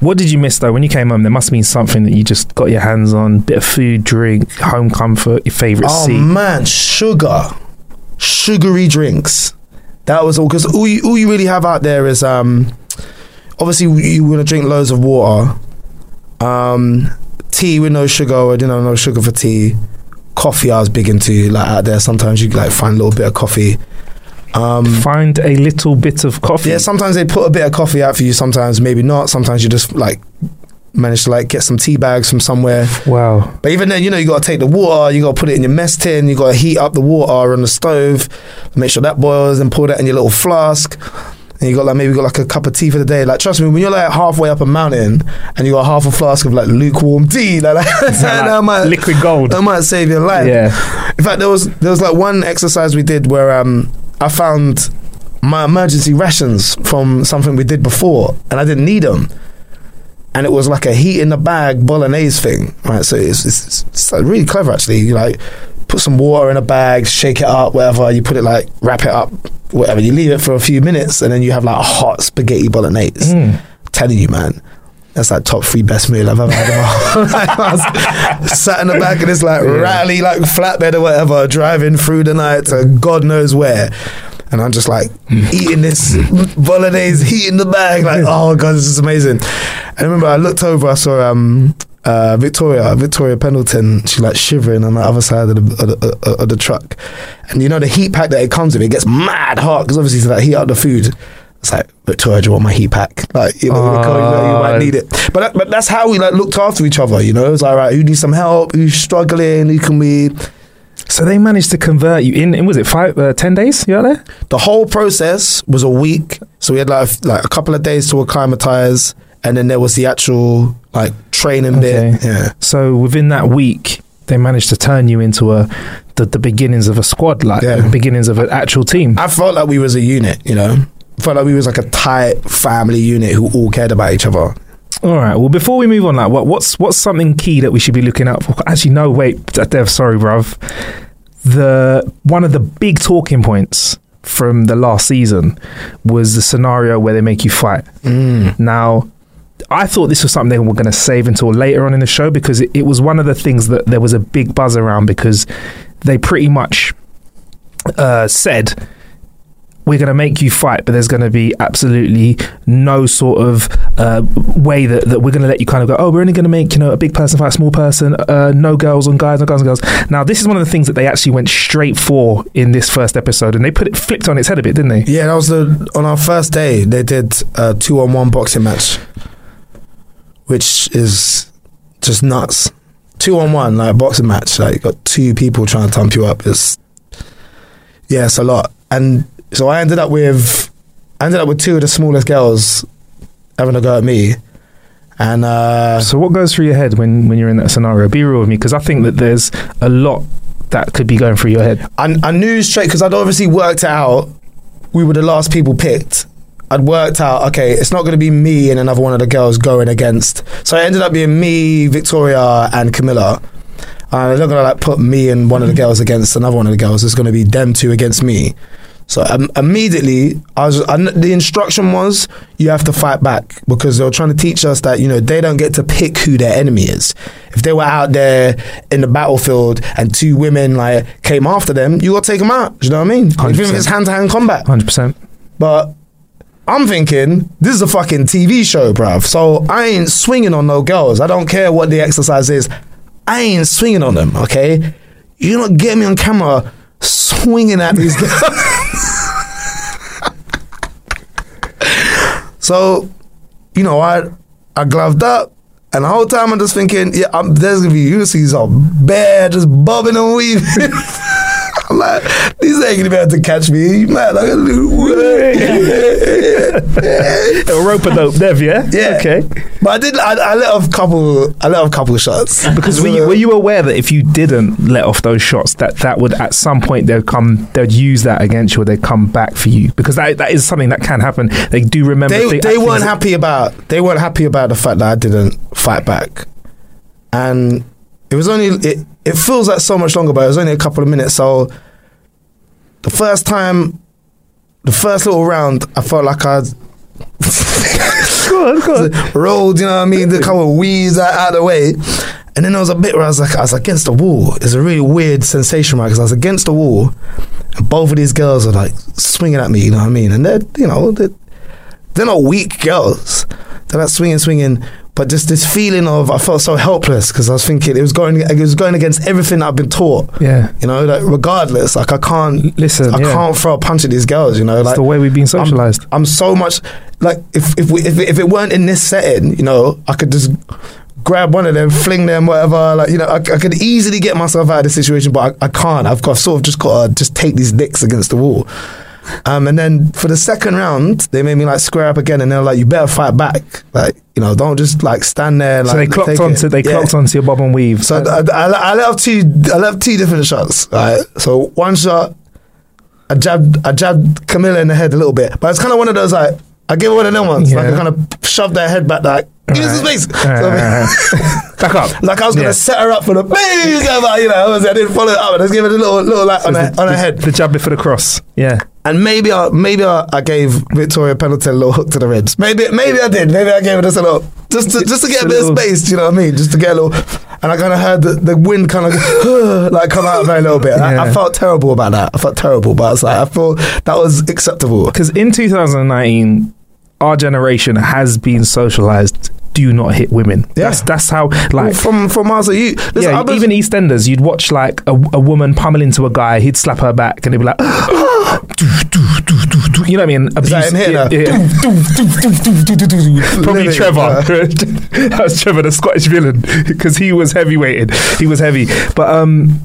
What did you miss, though? When you came home, there must have been something that you just got your hands on. Bit of food, drink, home comfort, your favourite oh, seat. Oh, man, sugar. Sugary drinks. That was all, because all you, all you really have out there is, um, obviously you want to drink loads of water, um, tea with no sugar, or, you know, no sugar for tea. Coffee I was big into, like out there, sometimes you like find a little bit of coffee. Um, find a little bit of coffee? Yeah, sometimes they put a bit of coffee out for you, sometimes maybe not, sometimes you just like manage to like get some tea bags from somewhere. Wow. But even then, you know, you got to take the water, you got to put it in your mess tin, you got to heat up the water on the stove, make sure that boils, and pour that in your little flask. And you got like, maybe you got like a cup of tea for the day. Like, trust me, when you're like halfway up a mountain and you got half a flask of like lukewarm tea, like, like, like that might, liquid gold. That might save your life. Yeah. In fact, there was, there was like one exercise we did where um, I found my emergency rations from something we did before and I didn't need them. And it was like a heat in the bag bolognese thing, right? So it's, it's, it's like really clever, actually. You like put some water in a bag, shake it up, whatever. You put it like, wrap it up, whatever. You leave it for a few minutes, and then you have like a hot spaghetti bolognese. Mm. I'm telling you, man, that's like top three best meal I've ever had in my whole life. Sat in the back of this like yeah. rattly like flatbed or whatever, driving through the night to God knows where. And I'm just like eating this bolognese, heating the bag, like, oh God, this is amazing. And I remember I looked over, I saw um, uh, Victoria, Victoria Pendleton, she's like shivering on the other side of the, of, the, of the truck. And you know, the heat pack that it comes with, it gets mad hot, because obviously it's like heat up the food. It's like, Victoria, do you want my heat pack? Like, you know, uh, you know, you might need it. But that, but that's how we like looked after each other, you know? It was like, right, who needs some help? Who's struggling? Who can we... So they managed to convert you in, in was it five, uh, ten days you out there? The whole process was a week. So we had like, like a couple of days to acclimatise, and then there was the actual like training okay. bit. Yeah. So within that week, they managed to turn you into a the, the beginnings of a squad, like yeah. the beginnings of an actual team. I felt like we was a unit, you know? I felt like we was like a tight family unit who all cared about each other. All right. Well, before we move on, like, what, what's what's something key that we should be looking out for? Actually, no. Wait, Dev. Sorry, bruv. The one of the big talking points from the last season was the scenario where they make you fight. Mm. Now, I thought this was something they were going to save until later on in the show, because it, it was one of the things that there was a big buzz around, because they pretty much uh, said, we're going to make you fight, but there's going to be absolutely no sort of uh, way that, that we're going to let you kind of go, oh, we're only going to make, you know, a big person fight a small person, uh, no girls on guys, no guys on girls. Now, this is one of the things that they actually went straight for in this first episode, and they put it, flipped on its head a bit, didn't they? Yeah, that was the, on our first day, they did a two-on-one boxing match, which is just nuts. two on one, like a boxing match, like you got two people trying to thump you up. It's, yeah, it's a lot. And so I ended up with, I ended up with two of the smallest girls having a go at me. And uh, so what goes through your head when, when you're in that scenario? Be real with me, because I think that there's a lot that could be going through your head. I, I knew straight, because I'd obviously worked out, we were the last people picked. I'd worked out, okay, it's not going to be me and another one of the girls going against. So it ended up being me, Victoria and Camilla. Uh, I'm not going to like put me and one of the girls against another one of the girls. It's going to be them two against me. So um, immediately, I was. I, the instruction was, you have to fight back, because they were trying to teach us that, you know, they don't get to pick who their enemy is. If they were out there in the battlefield and two women like came after them, you got to take them out. Do you know what I mean? one hundred percent. Even if it's hand-to-hand combat. one hundred percent. But I'm thinking, this is a fucking T V show, bruv. So I ain't swinging on no girls. I don't care what the exercise is. I ain't swinging on them, okay? You're not getting me on camera swinging at these girls. So, you know, I I gloved up, and the whole time I'm just thinking, yeah, I'm, there's gonna be U F Cs all bad, just bobbing and weaving. I'm like, these ain't gonna be able to catch me. You mad? I'm gonna do what? A rope a dope, Dev, yeah? Yeah. Okay. But I did. I, I let off couple. I let off couple shots. Because were you, were you aware that if you didn't let off those shots, that that would at some point they'd come, they'd use that against you, or they'd come back for you? Because that that is something that can happen. They do remember. They, they, they weren't happy that, about. They weren't happy about the fact that I didn't fight back, and it was only. It, It feels like so much longer, but it was only a couple of minutes. So the first time, the first little round, I felt like I'd go on, go on. rolled, you know what I mean? The kind of wheeze out, out of the way. And then there was a bit where I was like, I was against the wall. It's a really weird sensation, right? Because I was against the wall, and both of these girls are like swinging at me, you know what I mean? And they're, you know, they're, they're not weak girls. They're like swinging, swinging. But just this feeling of, I felt so helpless, because I was thinking it was going, it was going against everything I've been taught. Yeah, you know, like regardless, like I can't listen. I yeah. can't throw a punch at these girls. You know, it's like the way we've been socialized. I'm, I'm so much like if if we if if it weren't in this setting, you know, I could just grab one of them, fling them, whatever. Like, you know, I, I could easily get myself out of this situation, but I, I can't. I've got I've sort of just got to just take these dicks against the wall. Um, and then for the second round, they made me like square up again, and they're like, "You better fight back, like you know, don't just like stand there." Like, so they clocked onto, they yeah. clocked onto your bob and weave. So I, I, I let off two, I let off two different shots. Right, so one shot, I jabbed, I jabbed Camilla in the head a little bit, but it's kind of one of those like I give one of them ones, yeah. like I kind of shoved their head back, like right. use the space, right. so, right. back up, like I was gonna yeah. set her up for the baby, like, you know, I, was, I didn't follow it up, I just gave it a little, little like so on, her, the, on her head, the jab before the cross, yeah. And maybe I maybe I, I gave Victoria Pendleton a little hook to the ribs. Maybe maybe I did. Maybe I gave her just a little, just to, just to get a bit of space. You know what I mean? Just to get a little. And I kind of heard the, the wind kind of like come out of her a little bit. Yeah. I, I felt terrible about that. I felt terrible, but I was like, I thought that was acceptable. Because in two thousand nineteen, our generation has been socialized. Do not hit women. Yeah. That's that's how like well, from from us you listen, yeah, even EastEnders, you'd watch like a, a woman pummel into a guy, he'd slap her back, and he'd be like, do, do, do, do, do. You know what I mean? Abuse. Is that in here yeah, yeah. now? Probably Trevor. That was Trevor, the Scottish villain, because he was heavyweighted. He was heavy, but um,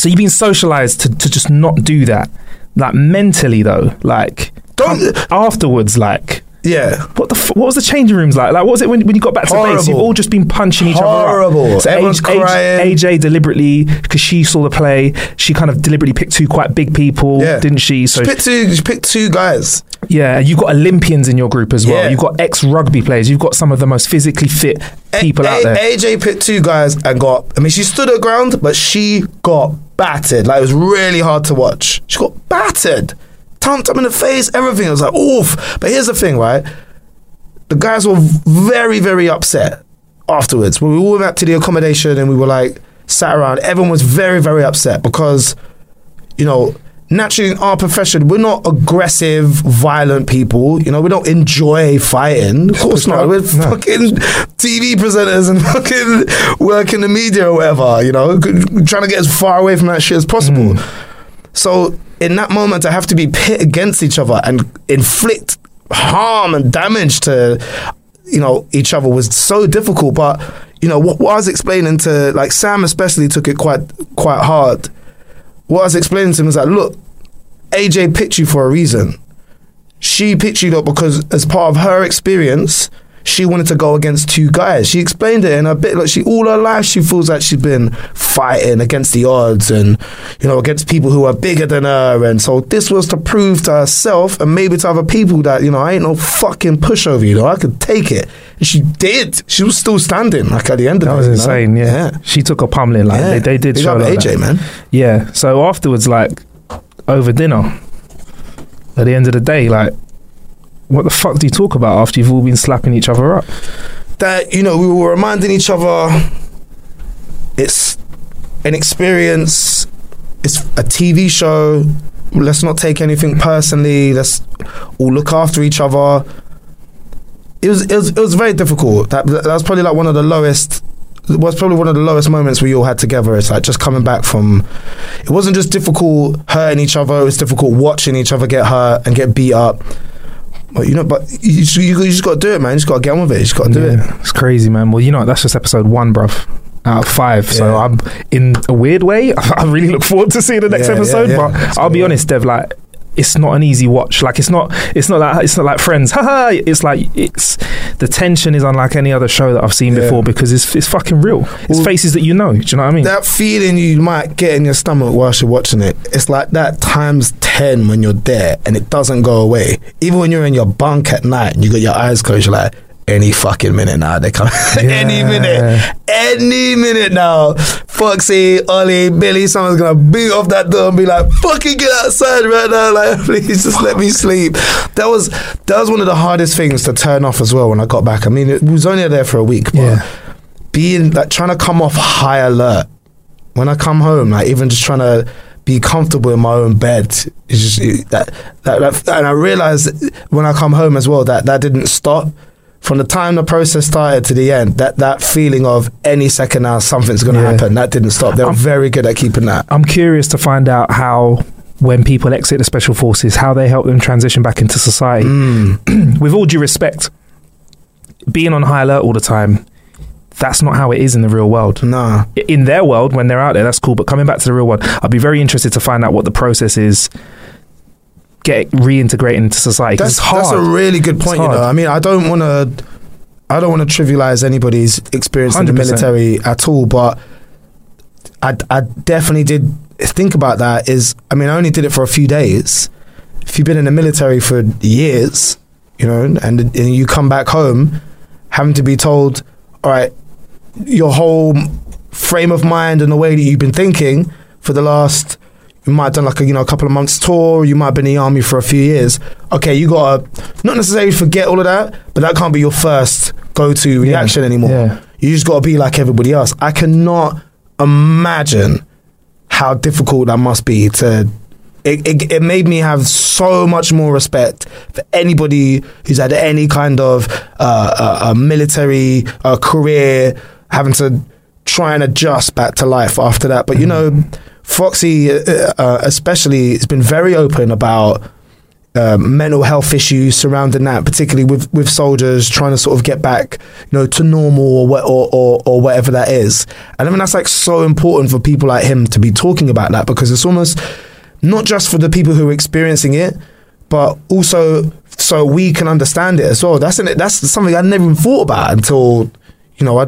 so you've been socialized to to just not do that. Like mentally though, like don't afterwards, like. Yeah. What the? F- what was the changing rooms like? Like, what was it when, when you got back to Horrible. base? You've all just been punching each Horrible. other up. So Everyone's A- crying. A J deliberately, because she saw the play, she kind of deliberately picked two quite big people, yeah. didn't she? So she picked two. She picked two guys. Yeah, you've got Olympians in your group as well. Yeah. You've got ex-rugby players. You've got some of the most physically fit people A- out there. A- AJ picked two guys and got. I mean, she stood her ground, but she got battered. Like, it was really hard to watch. She got battered. Thumped up in the face, everything. I was like, oof. But here's the thing, right? The guys were very, very upset afterwards. When we all went back to the accommodation and we were like sat around, everyone was very, very upset because, you know, naturally in our profession, we're not aggressive, violent people. You know, we don't enjoy fighting. Of course not. We're no. fucking T V presenters and fucking work in the media or whatever, you know, trying to get as far away from that shit as possible. Mm. So in that moment, I have to be pit against each other and inflict harm and damage to, you know, each other was so difficult. But you know, what, what I was explaining to, like, Sam especially took it quite quite hard. What I was explaining to him was like, look, A J picked you for a reason. She picked you up because as part of her experience, she wanted to go against two guys. She explained it in a bit, like, she, all her life, she feels like she's been fighting against the odds and, you know, against people who are bigger than her. And so this was to prove to herself and maybe to other people that, you know, I ain't no fucking pushover, you know, I could take it. And she did. She was still standing, like, at the end of it. That was insane, you know? yeah. yeah. She took a pummeling, like, yeah. they, they did they show like A J, that. man. Yeah. So afterwards, like, over dinner, at the end of the day, like, what the fuck do you talk about after you've all been slapping each other up? That, you know, we were reminding each other it's an experience, it's a T V show, let's not take anything personally, let's all look after each other. It was it was, it was very difficult. That, that was probably like one of the lowest, was probably one of the lowest moments we all had together. It's like just coming back from, it wasn't just difficult hurting each other, it was difficult watching each other get hurt and get beat up. But, you know, but you, you, you just got to do it, man. You just got to get on with it. You just got to do yeah, it. It's crazy, man. Well, you know, that's just episode one, bruv, out of five. Yeah. So I'm, in a weird way, I really look forward to seeing the next yeah, episode. Yeah, yeah. But that's I'll cool. be honest, Dev, like, it's not an easy watch. Like, it's not, it's not like, it's not like Friends. Haha. It's like, it's, the tension is unlike any other show that I've seen yeah. before because it's it's fucking real. It's well, faces that you know. Do you know what I mean? That feeling you might get in your stomach whilst you're watching it, it's like that times ten when you're there and it doesn't go away. Even when you're in your bunk at night and you got your eyes closed, you're like, any fucking minute now, they come. Yeah. any minute, any minute now. Foxy, Ollie, Billy, someone's gonna beat off that door and be like, "Fucking get outside right now!" Like, please just let me sleep. That was that was one of the hardest things to turn off as well when I got back. I mean, it was only there for a week, but yeah. being like trying to come off high alert when I come home, like even just trying to be comfortable in my own bed. It's just it, that, that, that, and I realized when I come home as well that that didn't stop. From the time the process started to the end, that, that feeling of any second now something's going to yeah. happen, that didn't stop. They were I'm, very good at keeping that. I'm curious to find out how, when people exit the Special Forces, how they help them transition back into society. Mm. With all due respect, being on high alert all the time, that's not how it is in the real world. No. In their world, when they're out there, that's cool. But coming back to the real world, I'd be very interested to find out what the process is. Get reintegrated into society. That's, it's hard. That's a really good point. You know, I mean, I don't want to, I don't want to trivialize anybody's experience one hundred percent in the military at all. But I, I definitely did think about that. Is I mean, I only did it for a few days. If you've been in the military for years, you know, and and you come back home, having to be told, all right, your whole frame of mind and the way that you've been thinking for the last. You might have done like a, you know, a couple of months tour. You might have been in the army for a few years. Okay, you gotta not necessarily forget all of that, but that can't be your first go-to reaction yeah, anymore. Yeah. You just gotta be like everybody else. I cannot imagine how difficult that must be to. It, it, it made me have so much more respect for anybody who's had any kind of uh, a, a military a career, having to try and adjust back to life after that. But you mm-hmm. know. Foxy, uh, especially, has been very open about uh, mental health issues surrounding that, particularly with, with soldiers trying to sort of get back, you know, to normal or, or or or whatever that is. And I mean, that's like so important for people like him to be talking about that because it's almost not just for the people who are experiencing it, but also so we can understand it as well. That's an, that's something I never even thought about until, you know, I.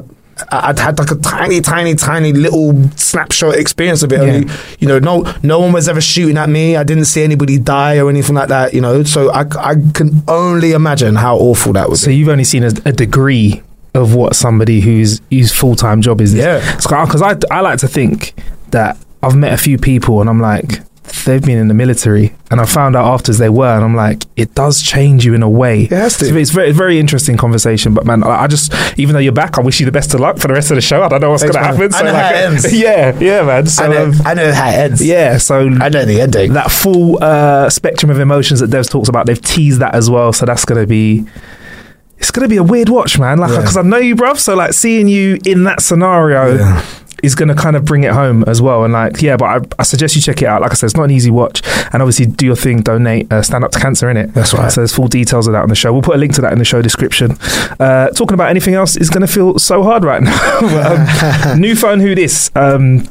I'd had like a tiny, tiny, tiny little snapshot experience of it. Yeah. Only, you know, no, no one was ever shooting at me. I didn't see anybody die or anything like that. You know, so I, I can only imagine how awful that was. So be. You've only seen a, a degree of what somebody who's whose full time job is. Yeah, because I, I like to think that I've met a few people and I'm like. They've been in the military and I found out afterwards they were and I'm like, it does change you in a way. It has to. So it's very, very interesting conversation, but man, I just, even though you're back, I wish you the best of luck for the rest of the show. I don't know what's going to happen. So I know like, how it ends. Yeah, yeah, man. So, I, know, um, I know how it ends. Yeah, so I know the ending. That full uh, spectrum of emotions that Dev talks about, they've teased that as well, so that's going to be... It's going to be a weird watch, man, like, because yeah. I know you, bruv, so like seeing you in that scenario... Yeah. is going to kind of bring it home as well. And like, yeah, but I, I suggest you check it out. Like I said, it's not an easy watch. And obviously, do your thing, donate, uh, Stand Up to Cancer, innit? That's right. So there's full details of that on the show. We'll put a link to that in the show description. Uh, talking about anything else is going to feel so hard right now. um, new phone, who this? Um,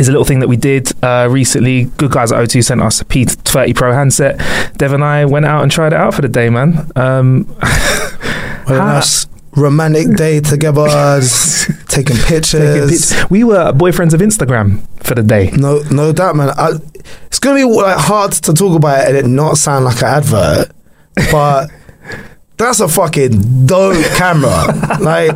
Is a little thing that we did uh, recently. Good guys at O two sent us a P thirty Pro handset. Dev and I went out and tried it out for the day, man. Um, what a nice romantic day together, taking pictures. Taking pic- we were boyfriends of Instagram for the day. No, no doubt, man. I, it's gonna be like hard to talk about it and it not sound like an advert, but that's a fucking dope camera. Like.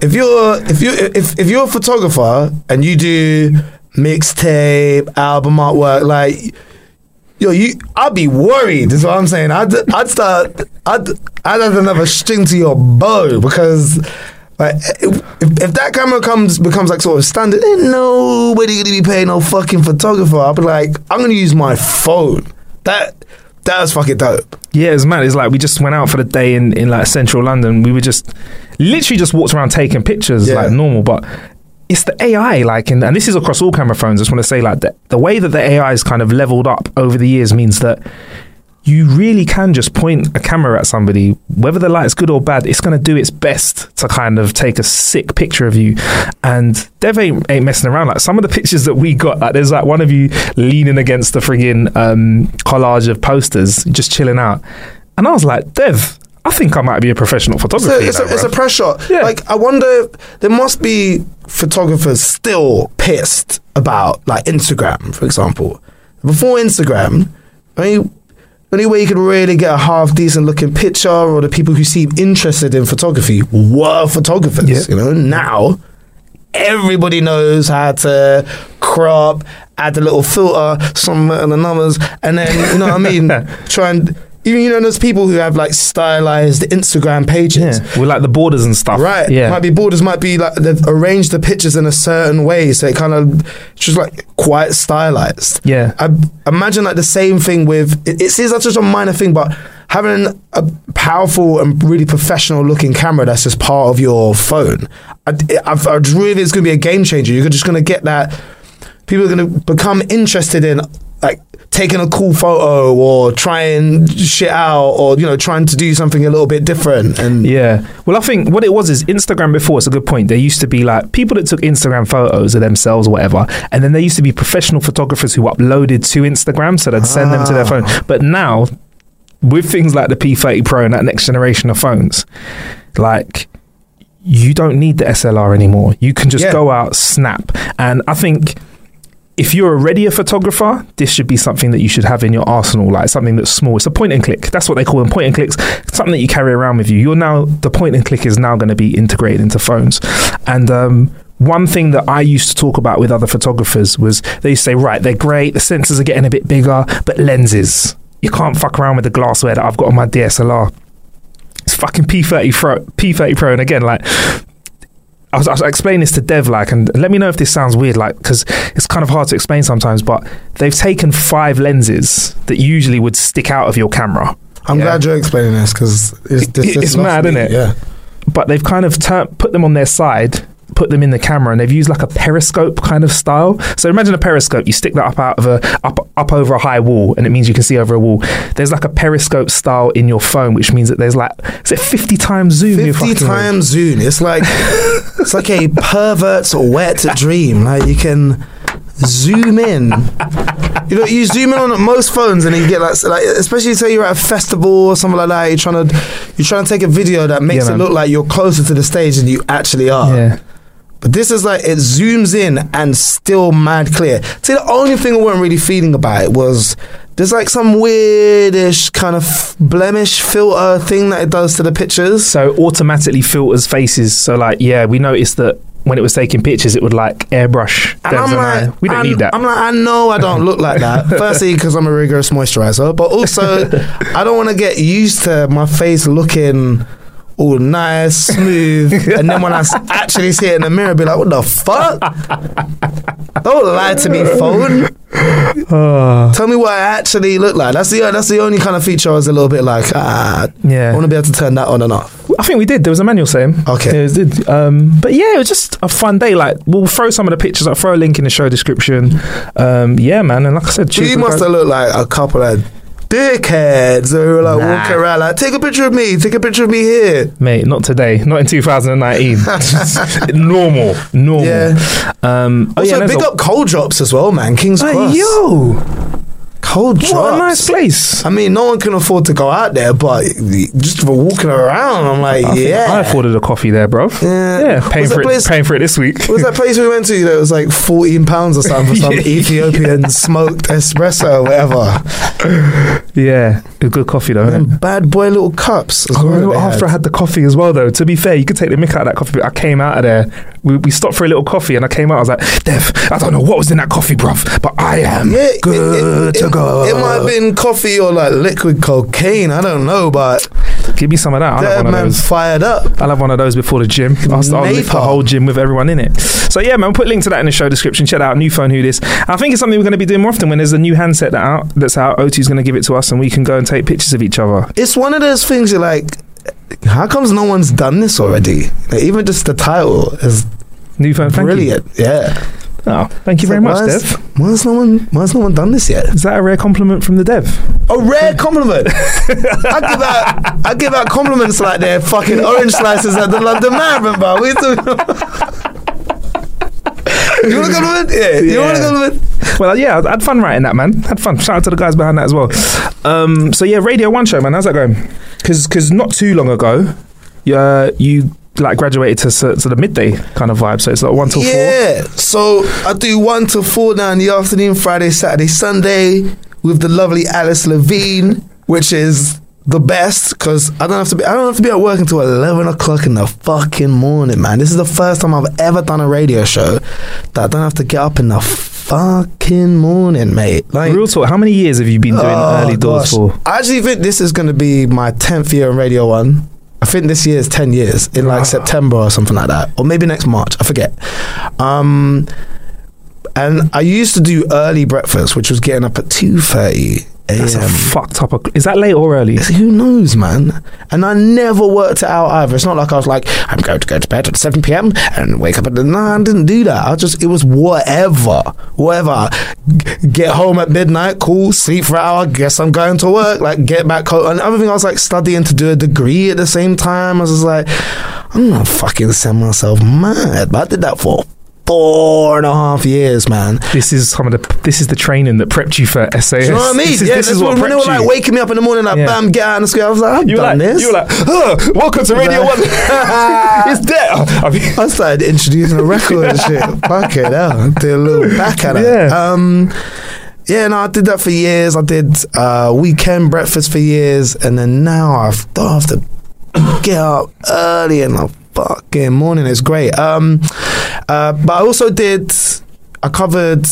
If you're if you if if you're a photographer and you do mixtape, album artwork, like yo, you I'd be worried. Is what I'm saying. I'd I'd start I'd I'd add another string to your bow because like if, if that camera comes becomes like sort of standard, ain't nobody gonna be paying no fucking photographer. I'd be like, I'm gonna use my phone. That. That was fucking dope. Yeah, it was mad. It's like we just went out for the day in, in like central London. We were just literally just walked around taking pictures yeah. like normal, but it's the A I, like, and, and this is across all camera phones. I just want to say, like, the, the way that the A I is kind of leveled up over the years means that you really can just point a camera at somebody, whether the light's good or bad, it's going to do its best to kind of take a sick picture of you. And Dev ain't, ain't messing around. Like some of the pictures that we got, like there's like one of you leaning against the friggin' um, collage of posters, just chilling out. And I was like, Dev, I think I might be a professional photographer. It's a, it's, a, it's a press shot. Yeah. Like I wonder, there must be photographers still pissed about like Instagram, for example. Before Instagram, I mean, the only way you could really get a half decent looking picture or the people who seem interested in photography were photographers, yeah. you know. Now, everybody knows how to crop, add a little filter, some and the numbers, and then, you know what I mean, try and, even, you know, those people who have like stylized Instagram pages. Yeah. With like the borders and stuff. Right. Yeah. Might be borders, might be like, they've arranged the pictures in a certain way, so it kind of, just like, quite stylized. Yeah. I imagine like the same thing with, it, it seems like just a minor thing, but having a powerful and really professional looking camera that's just part of your phone. I, I, I really think it's going to be a game changer. You're just going to get that, people are going to become interested in like taking a cool photo or trying shit out or, you know, trying to do something a little bit different. And yeah. Well, I think what it was is Instagram before, it's a good point. There used to be like people that took Instagram photos of themselves or whatever. And then there used to be professional photographers who uploaded to Instagram. So they'd send ah. them to their phone. But now with things like the P thirty Pro and that next generation of phones, like you don't need the S L R anymore. You can just yeah. go out, snap. And I think if you're already a photographer, this should be something that you should have in your arsenal, like something that's small. It's a point and click. That's what they call them, point and clicks. It's something that you carry around with you. You're now, the point and click is now going to be integrated into phones. And um, one thing that I used to talk about with other photographers was they used to say, right, they're great, the sensors are getting a bit bigger, but lenses. You can't fuck around with the glassware that I've got on my D S L R. It's fucking P thirty Pro, P thirty Pro. And again, like, I was, I was explaining this to Dev, like, and let me know if this sounds weird, like, because it's kind of hard to explain sometimes, but they've taken five lenses that usually would stick out of your camera. I'm yeah. glad you're explaining this, because it's, it, it's, it's mad, isn't it? Yeah. But they've kind of ter- put them on their side, put them in the camera, and they've used like a periscope kind of style. So imagine a periscope, you stick that up out of a up up over a high wall, and it means you can see over a wall. There's like a periscope style in your phone, which means that there's like, is it fifty times zoom? fifty times zoom. It's like it's like a pervert's wet dream. Like you can zoom in. You know, you zoom in on most phones, and you get like, like, especially say you're at a festival or something like that. You're trying to you're trying to take a video that makes yeah, it look like you're closer to the stage than you actually are. Yeah. But this is like, it zooms in and still mad clear. See, the only thing I wasn't really feeling about it was there's like some weirdish kind of f- blemish filter thing that it does to the pictures. So automatically filters faces. So like, yeah, we noticed that when it was taking pictures, it would like airbrush. And I'm like, I, we don't I'm, need that. I'm like, I know I don't look like that. Firstly, because I'm a rigorous moisturizer, but also I don't want to get used to my face looking all nice, smooth, and then when I actually see it in the mirror, I'd be like, what the fuck? Don't lie to me, phone. Oh. Tell me what I actually look like. That's the that's the only kind of feature I was a little bit like, ah, yeah. I want to be able to turn that on and off. I think we did. There was a manual saying. Okay. It was, um, but yeah, it was just a fun day. Like, we'll throw some of the pictures. I'll throw a link in the show description. Um, yeah, man. And like I said, you must have looked like a couple of dickheads who were like nah. walking around like, take a picture of me, take a picture of me here. Mate, not today. Not in two thousand nineteen. normal. Normal. Yeah. Um, also, oh yeah, big up Cold Drops as well, man. King's uh, Cross. Yo. Cold Drops. What a nice place. I mean, no one can afford to go out there, but just for walking around, I'm like, I yeah. I afforded a coffee there, bro. Yeah. yeah paying, for it, place, paying for it this week. What was that place we went to that was like fourteen pounds or something for some yeah. Ethiopian smoked espresso or whatever? Yeah. It was good coffee, though. And bad boy little cups. I remember after had. I had the coffee as well, though. To be fair, you could take the mick out of that coffee, but I came out of there. We, we stopped for a little coffee, and I came out. I was like, Dev, I don't know what was in that coffee, bruv, but I am yeah, good it, it, to it, go. It might have been coffee or like liquid cocaine. I don't know, but give me some of that. Dev, man, fired up. I'll have one of those before the gym. I'll, I'll lift the whole gym with everyone in it. So yeah, man, we'll put a link to that in the show description. Check out New Phone Who This. I think it's something we're going to be doing more often. When there's a new handset that out, that's out, O two's going to give it to us, and we can go and take pictures of each other. It's one of those things you're like, how comes no one's done this already? Like, even just the title is New Phone, thank brilliant. You. Yeah. Oh, thank you so very much, why's, Dev. Why has no one why has no one done this yet? Is that a rare compliment from the Dev? A rare compliment? I give out I give out compliments like they're fucking orange slices at the London Marathon, bro. We do you want a compliment? Yeah. You yeah. want a compliment? Well, yeah, I had fun writing that, man. Had fun. Shout out to the guys behind that as well. Um, so yeah, Radio one show, man. How's that going? Because because not too long ago, uh, you. like graduated to, to the midday kind of vibe, so it's like one till yeah. four. Yeah, so I do one till four now in the afternoon, Friday, Saturday, Sunday, with the lovely Alice Levine, which is the best because I don't have to be I don't have to be at work until eleven o'clock in the fucking morning, man. This is the first time I've ever done a radio show that I don't have to get up in the fucking morning, mate. Like, real talk, how many years have you been doing oh, early doors gosh. for? I actually think this is going to be my tenth year on Radio One. I think this year is ten years in like wow. September or something like that, or maybe next March, I forget. Um, and I used to do early breakfast, which was getting up at two thirty. That's a fucked up. Is that late or early? Who knows, man? And I never worked it out either. It's not like I was like, I'm going to go to bed at seven p.m. and wake up at the no, I didn't do that. I just, it was whatever, whatever. G- get home at midnight, cool, sleep for an hour, guess I'm going to work, like get back home. And the other thing, I was like studying to do a degree at the same time. I was just like, I'm gonna fucking send myself mad. But I did that for Four and a half years, man. This is some of the. This is the training that prepped you for S A S. Do you know what I mean? This is, yeah, this this is what when they were like waking me up in the morning, like yeah. bam, get out of the school. I was like, I've you done like, this. You were like, huh, welcome to Radio One. It's there. I, mean, I started introducing a record and shit. Fuck it out. Did a little back at it. Yeah. Um, yeah, no, I did that for years. I did uh, weekend breakfast for years, and then now I've I have to get up early and I've. Fucking morning is great. Um, uh, but I also did, I covered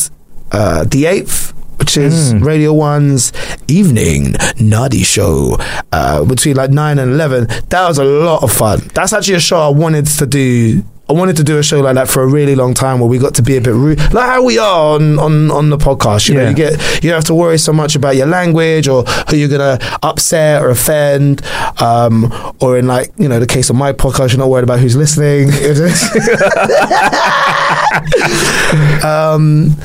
uh, The Eighth, which is mm. Radio One's evening naughty show uh, between like nine and eleven. That was a lot of fun. That's actually a show I wanted to do. I wanted to do a show like that for a really long time where we got to be a bit rude, like how we are on, on, on the podcast. You yeah. know, you get you don't have to worry so much about your language or who you're gonna upset or offend. Um, or in like you know the case of my podcast, you're not worried about who's listening. um,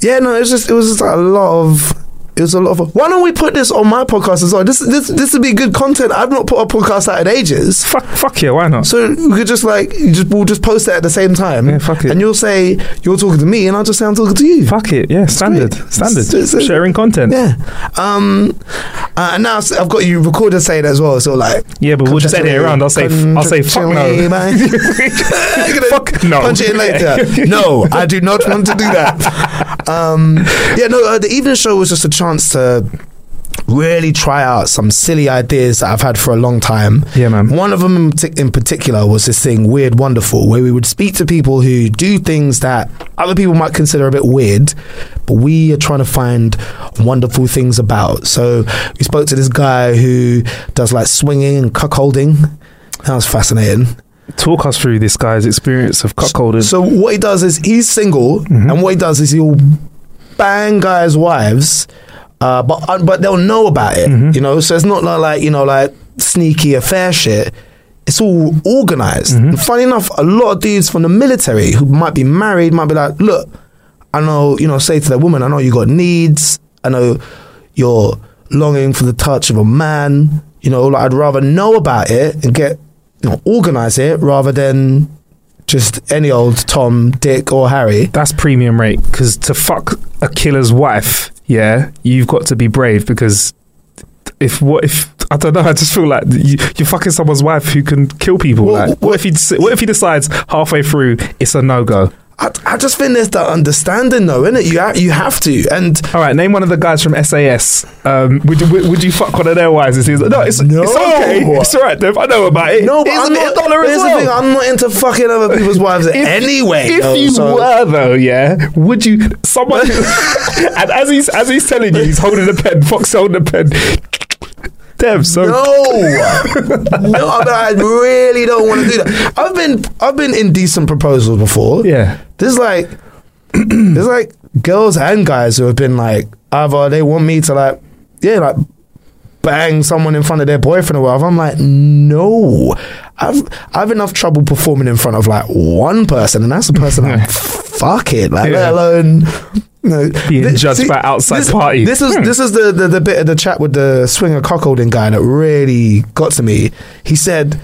yeah, no, it was just it was just like a lot of. It was a lot of. Why don't we put this on my podcast as well? This this this would be good content. I've not put a podcast out in ages. Fuck fuck yeah, why not? So we could just like just we'll just post it at the same time. Yeah, fuck it. And you'll say you're talking to me, and I'll just say I'm talking to you. Fuck it, yeah. It's standard, great. standard. It's, it's, it's, sharing content. Yeah. Um. Uh, and now I've got you recorded saying it as well. So like. Yeah, but we'll just edit it around. I'll say I'll say fuck no. Fuck no. Punch it in later. No, I do not want to do that. Um. Yeah. No. Uh, the evening show was just a. to really try out some silly ideas that I've had for a long time. Yeah, man. One of them in particular was this thing, Weird Wonderful, where we would speak to people who do things that other people might consider a bit weird, but we are trying to find wonderful things about. So we spoke to this guy who does like swinging and cuckolding. That was fascinating. Talk us through this guy's experience of cuckolding. So what he does is he's single, mm-hmm. and what he does is he'll bang guys' wives, uh, but uh, but they'll know about it, mm-hmm. you know. So it's not like, you know, like sneaky affair shit. It's all organised. Mm-hmm. And funny enough, a lot of dudes from the military who might be married might be like, look, I know, you know, say to their woman, I know you got needs. I know you're longing for the touch of a man. You know, like I'd rather know about it and get, you know, organise it rather than just any old Tom, Dick or Harry. That's premium rate, because to fuck a killer's wife, yeah, you've got to be brave, because if what if... I don't know. I just feel like you, you're fucking someone's wife who can kill people. Well, like, what if he what if he decides halfway through it's a no go? I, I just think there's that understanding, though, innit? You ha- you have to. And all right, name one of the guys from S A S. Um, would you would, would you fuck one of their wives? Like, no, it's no. It's okay. It's all right, Dev. I know about it. No, but I'm not, there's well. the thing, I'm not into fucking other people's wives if, anyway. If though, you so. were though, yeah, would you? Someone. And as he's as he's telling you, he's holding a pen. Fox holding a pen. Dev, so no, no, I really don't want to do that. I've been, I've been in decent proposals before. Yeah, there's like, there's like girls and guys who have been like, either they want me to like, yeah, like bang someone in front of their boyfriend or whatever. I'm like, no, I've, I've enough trouble performing in front of like one person, and that's the person I'm fucking, like, yeah. let alone. No, being this, judged see, by outside this, party. This is hmm. this is the, the, the bit of the chat with the swinger cuckolding guy that really got to me. He said,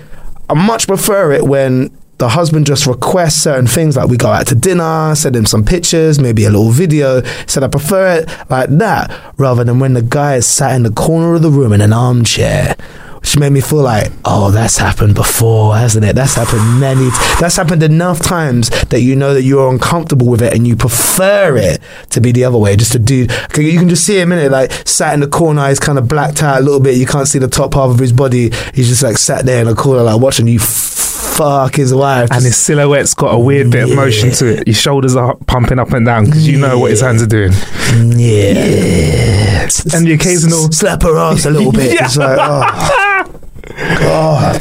I much prefer it when the husband just requests certain things, like we go out to dinner, send him some pictures, maybe a little video. He said, I prefer it like that rather than when the guy is sat in the corner of the room in an armchair. Which made me feel like, oh, that's happened before, hasn't it? That's happened many times. That's happened enough times that you know that you're uncomfortable with it and you prefer it to be the other way. Just a dude, you can just see him in it, like sat in the corner, he's kind of blacked out a little bit. You can't see the top half of his body. He's just like sat there in the corner, like watching you fuck his wife. And his silhouette's got a weird yeah. bit of motion to it. Your shoulders are pumping up and down because you yeah. know what his hands are doing. Yeah. yeah. And the occasional... S- slap her ass a little bit. yeah. It's like, oh. God,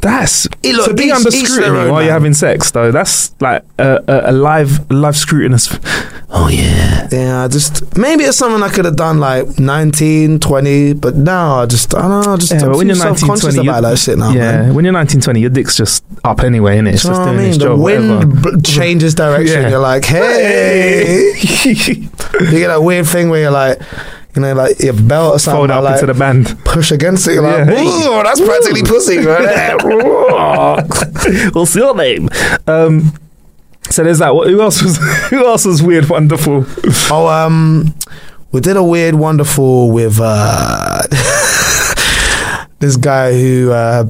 that's it, look, to be each, under scrutiny while man. You're having sex, though. That's like a, a, a live, live scrutinous. Oh yeah, yeah. Just maybe it's something I could have done like nineteen, twenty, but now I just I don't know. Just yeah, I'm too self-conscious about that shit now. Yeah, man. When you're nineteen, twenty, your dick's just up anyway, innit? It's you just doing I mean? its the job. The wind b- changes direction. Yeah. You're like, hey, you get that weird thing where you're like. You know, like your belt or something. Fold up like, into the band. Push against it. You're like, yeah. ooh, that's practically ooh. pussy, right? What's your name? Um, so there's that. Who else was? Who else was weird, wonderful? Oh, um, we did a weird, wonderful with uh, this guy who uh,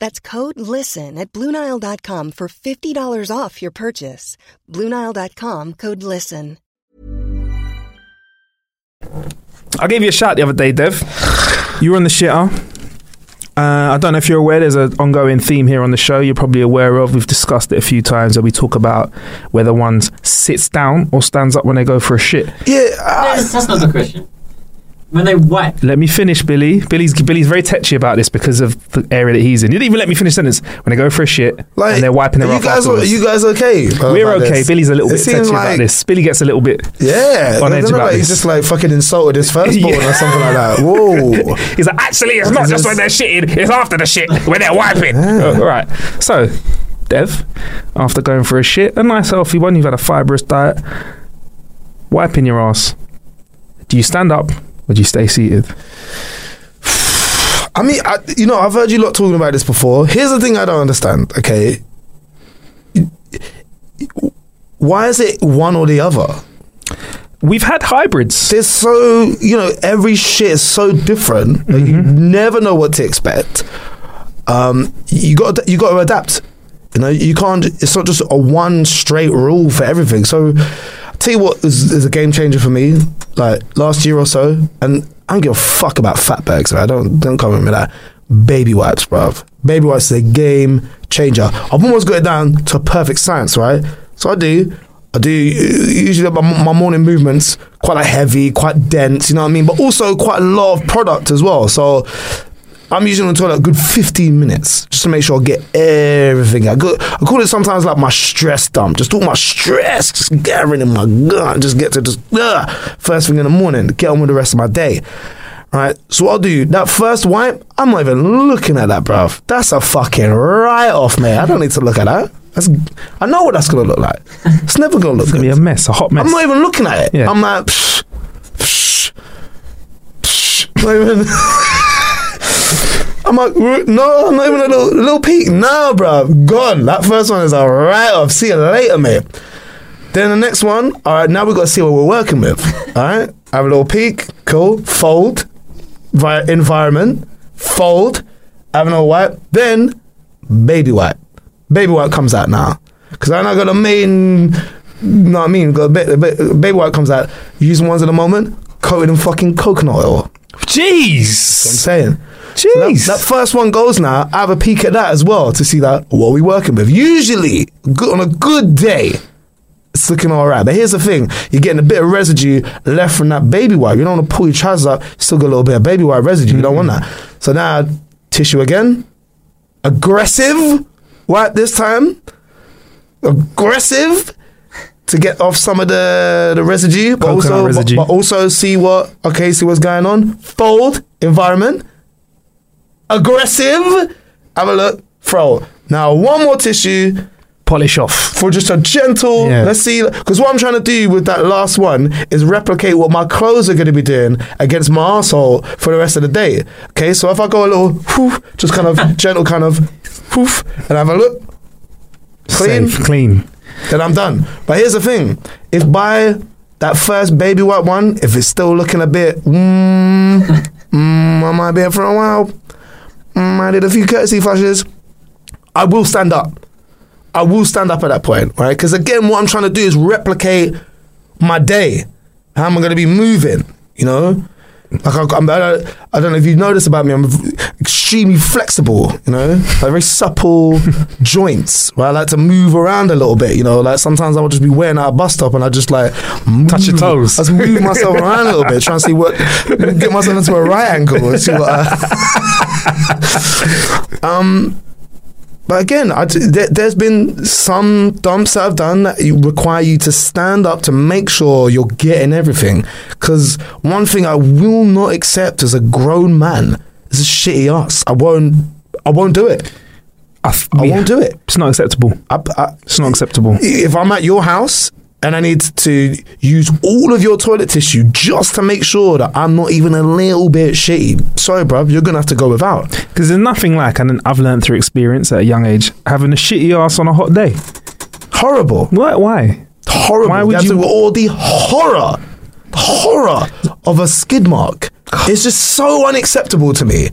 That's code LISTEN at blue nile dot com for fifty dollars off your purchase. blue nile dot com, code LISTEN. I gave you a shout the other day, Dev. You were on the shitter. Uh, I don't know if you're aware, there's an ongoing theme here on the show you're probably aware of. We've discussed it a few times, that we talk about whether one sits down or stands up when they go for a shit. Yeah, uh, that's, that's not the question. When they wipe. Let me finish, Billy. Billy's Billy's very touchy about this because of the area that he's in. You didn't even let me finish the sentence. When they go for a shit, like, and they're wiping their off afterwards. Are you guys okay? We're okay. This. Billy's a little it bit touchy like, about this. Billy gets a little bit yeah. on edge about like, this. He's just like fucking insulted his firstborn yeah. or something like that. Whoa. He's like, actually, it's not just when they're shitting. It's after the shit when they're wiping. Yeah. Oh, all right. So, Dev, after going for a shit, a nice healthy one. You've had a fibrous diet. Wiping your ass. Do you stand up? Would you stay seated? I mean, I, you know, I've heard you lot talking about this before. Here's the thing I don't understand, okay? Why is it one or the other? We've had hybrids. There's so, you know, every shit is so different. Mm-hmm. Like you never know what to expect. Um, you got you got to adapt. You know, you can't, it's not just a one straight rule for everything. So, I'll tell you what is, is a game changer for me, like last year or so, and I don't give a fuck about fat bags, right? Don't, don't come at me like that. Baby wipes, bruv. Baby wipes is a game changer. I've almost got it down to perfect science, right? So I do, I do usually my, my morning movements quite like heavy, quite dense, you know what I mean, but also quite a lot of product as well. So I'm usually on the toilet a good fifteen minutes just to make sure I get everything out. I call it sometimes like my stress dump, just all my stress just gathering in my gut, just get to just uh, first thing in the morning, get on with the rest of my day. Right, so what I'll do, that first wipe, I'm not even looking at that, bruv. That's a fucking write-off, mate. I don't need to look at that. That's, I know what that's going to look like. It's never going to look it's gonna good. It's going to be a mess, a hot mess. I'm not even looking at it. Yeah. I'm like, psh, psh, psh. Not even. I'm like, no, I'm not even a little, little peek. No, bruv, gone. That first one is a write-off. See you later, mate. Then the next one, all right, now we've got to see what we're working with. All right, have a little peek. Cool, fold. Via environment, fold, have another wipe, then baby wipe. Baby wipe comes out now. Because I now got the main, you know what I mean? Got ba- ba- baby wipe comes out. Using ones at the moment, coated in fucking coconut oil. Jeez! That's what I'm saying. Jeez! So that, that first one goes now. I have a peek at that as well to see that what we working with. Usually, good, on a good day, it's looking all right. But here's the thing. You're getting a bit of residue left from that baby wipe. You don't want to pull your trousers up. Still got a little bit of baby wipe residue. Mm-hmm. You don't want that. So now, tissue again. Aggressive wipe this time. Aggressive to get off some of the, the residue. But also, residue. But, but also see what, okay, see what's going on. Fold, environment. Aggressive. Have a look. Throw. Now, one more tissue. Polish off for just a gentle yeah. Let's see, because what I'm trying to do with that last one is replicate what my clothes are going to be doing against my arsehole for the rest of the day. Okay, so if I go a little whoof, just kind of gentle kind of whoof, and have a look clean. Safe, clean, then I'm done. But here's the thing, if by that first baby wipe one, if it's still looking a bit mm, mm, I might be here for a while, mm, I did a few courtesy flushes, I will stand up I will stand up at that point, right? Because again, what I'm trying to do is replicate my day. How am I going to be moving, you know? Like I, I'm, I, don't, I don't know if you notice about me, I'm extremely flexible, you know? Like very supple joints, right? I like to move around a little bit, you know? Like sometimes I would just be wearing out a bus stop and I just like... Move, touch your toes. I just move myself around a little bit, trying to see what... Get myself into a right angle and see what I... um... But again, I, there, there's been some dumps that I've done that require you to stand up to make sure you're getting everything. Because one thing I will not accept as a grown man is a shitty ass. I won't. I won't do it. I, th- I yeah. won't do it. It's not acceptable. I, I, it's not acceptable. If I'm at your house and I need to use all of your toilet tissue just to make sure that I'm not even a little bit shitty. Sorry, bruv, you're going to have to go without. Because there's nothing like, and I've learned through experience at a young age, having a shitty ass on a hot day. Horrible. Why? Why? Horrible. Why would you? All the horror, horror of a skid mark. It's just so unacceptable to me.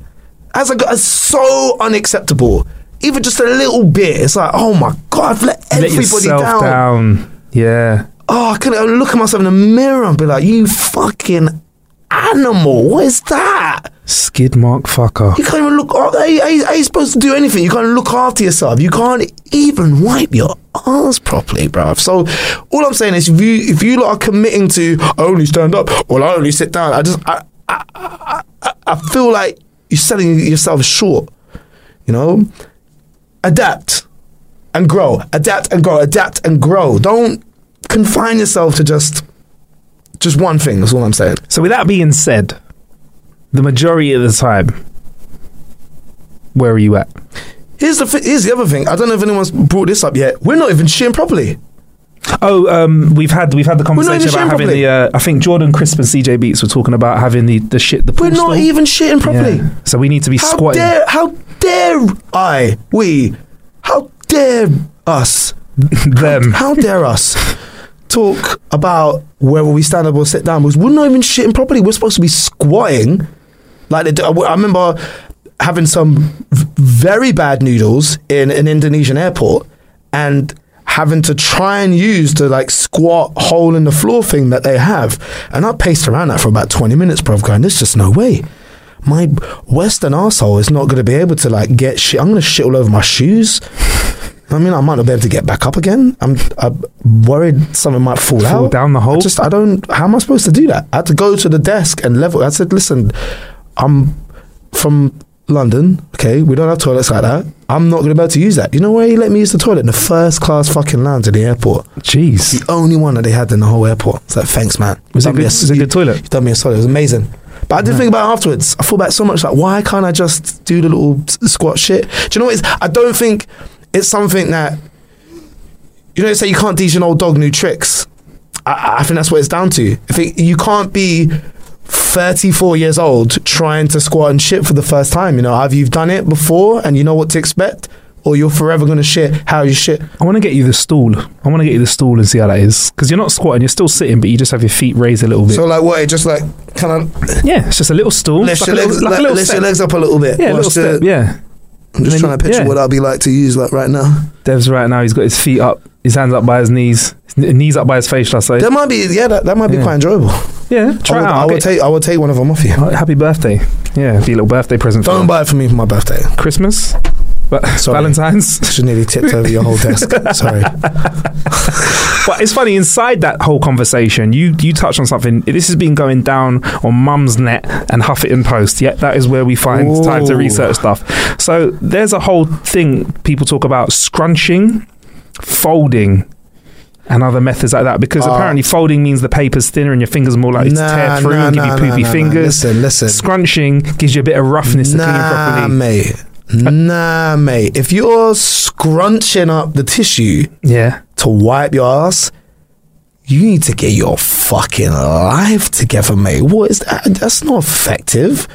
As I got, it's so unacceptable. Even just a little bit. It's like, oh my God, I've let everybody let yourself down. down. Yeah. Oh, I couldn't look at myself in the mirror and be like, you fucking animal. What is that? Skid mark fucker. You can't even look. How are you supposed to do anything? You can't look after yourself. You can't even wipe your ass properly, bruv. So all I'm saying is if you, if you lot are committing to I only stand up or I only sit down, I just, I, I, I, I, I feel like you're selling yourself short, you know? Adapt. And grow, adapt and grow, adapt and grow. Don't confine yourself to just just one thing, that's all I'm saying. So with that being said, the majority of the time, where are you at? Here's the th- here's the other thing. I don't know if anyone's brought this up yet. We're not even shitting properly. Oh, um, we've had we've had the conversation about having properly. the. Uh, I think Jordan Crisp and C J Beats were talking about having the the shit. The pool we're not store. even shitting properly. Yeah. So we need to be how squatting. Dare, how dare I? We how. Dare us, them. How, how dare us talk about whether we stand up or sit down? Because we're not even shitting properly. We're supposed to be squatting. Like they do. I remember having some very bad noodles in an Indonesian airport, and having to try and use the like squat hole in the floor thing that they have, and I paced around that for about twenty minutes, bruv, going, "There's just no way." My Western arsehole is not going to be able to like get shit. I'm going to shit all over my shoes. I mean, I might not be able to get back up again. I'm, I'm worried something might fall, fall out. Fall down the hole? I just, I don't, how am I supposed to do that? I had to go to the desk and level. I said, listen, I'm from London, okay? We don't have toilets like that. I'm not going to be able to use that. You know where he let me use the toilet? In the first class fucking lounge at the airport. Jeez. The only one that they had in the whole airport. It's like, thanks, man. Was it, good, a, was it a good toilet? You done me a solid. It was amazing. But I did yeah. think about it afterwards. I thought back so much, like, why can't I just do the little squat shit? Do you know what it is? I don't think it's something that, you know, they say you can't teach an old dog new tricks. I, I think that's what it's down to. I think you can't be thirty-four years old trying to squat and shit for the first time. You know, either you've done it before and you know what to expect, or you're forever going to shit how you shit. I want to get you the stool. I want to get you the stool and see how that is. Because you're not squatting, you're still sitting, but you just have your feet raised a little bit. So like what, it just like, kind of... Yeah, it's just a little stool. Lift, like your, legs, like, like little lift your legs up a little bit. Yeah, a little step, yeah. I'm just trying to picture yeah. what I'd be like to use like right now. Dev's right now, he's got his feet up, his hands up by his knees, his knees up by his face, shall I say. That might be, yeah, that, that might be yeah. quite enjoyable. Yeah, try I would, it out. I, okay. would take, I would take one of them off you. Oh, happy birthday. Yeah, it'd be a little birthday present for Don't you. Buy it for me for my birthday. Christmas? But Sorry. Valentine's? I should nearly tipped over your whole desk. Sorry. But it's funny, inside that whole conversation, you you touched on something. This has been going down on Mum's Net and Huffington Post. Yet that is where we find Ooh. time to research stuff. So there's a whole thing people talk about: scrunching, folding, and other methods like that. Because oh. apparently folding means the paper's thinner and your fingers are more likely nah, to tear through nah, and give nah, you poopy nah, fingers. Nah, listen, listen. Scrunching gives you a bit of roughness nah, to clean properly. Mate. Nah, mate. If you're scrunching up the tissue yeah. to wipe your ass, you need to get your fucking life together, mate. What is that? That's not effective.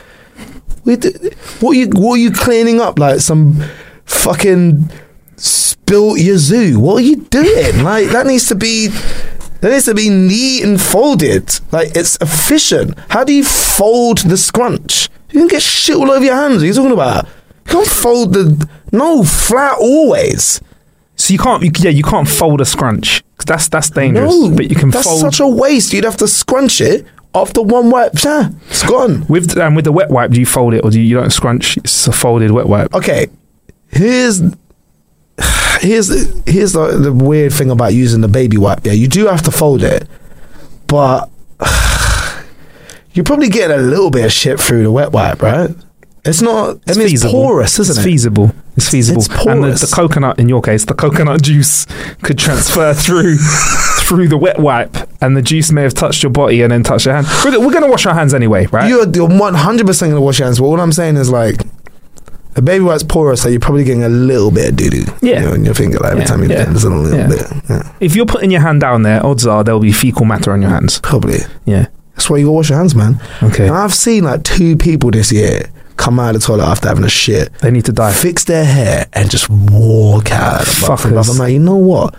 What are you, what are you cleaning up? Like some fucking spilt yazoo? What are you doing? Like, that needs to be... That needs to be neat and folded. Like, it's efficient. How do you fold the scrunch? You can get shit all over your hands. What are you talking about? You can't fold the... No, flat always. So you can't... You, yeah, you can't fold a scrunch. Cause that's, that's dangerous. No, but you can that's fold... That's such a waste. You'd have to scrunch it after one wipe. Yeah, it's gone. With And um, with the wet wipe, do you fold it or do you, you don't scrunch? It's a folded wet wipe. Okay. Here's... Here's, here's the, the weird thing about using the baby wipe. Yeah, you do have to fold it. But... You probably get a little bit of shit through the wet wipe, right? It's not, I mean, it's, it's porous, isn't it's it? Feasible. It's feasible. It's porous. And the, the coconut, in your case, the coconut juice could transfer through through the wet wipe, and the juice may have touched your body and then touched your hand. We're, we're going to wash our hands anyway, right? You're, you're one hundred percent going to wash your hands, but what I'm saying is, like, a baby wipe's porous, so you're probably getting a little bit of doo-doo yeah. you know, in your finger, like, every yeah. time you do yeah. it, a little yeah. bit. Yeah. If you're putting your hand down there, odds are there'll be fecal matter on your hands. Probably. Yeah. That's why you got to wash your hands, man. Okay. And I've seen, like, two people this year come out of the toilet after having a shit. They need to die. Fix their hair and just walk out. Fuckers. I'm like, you know what?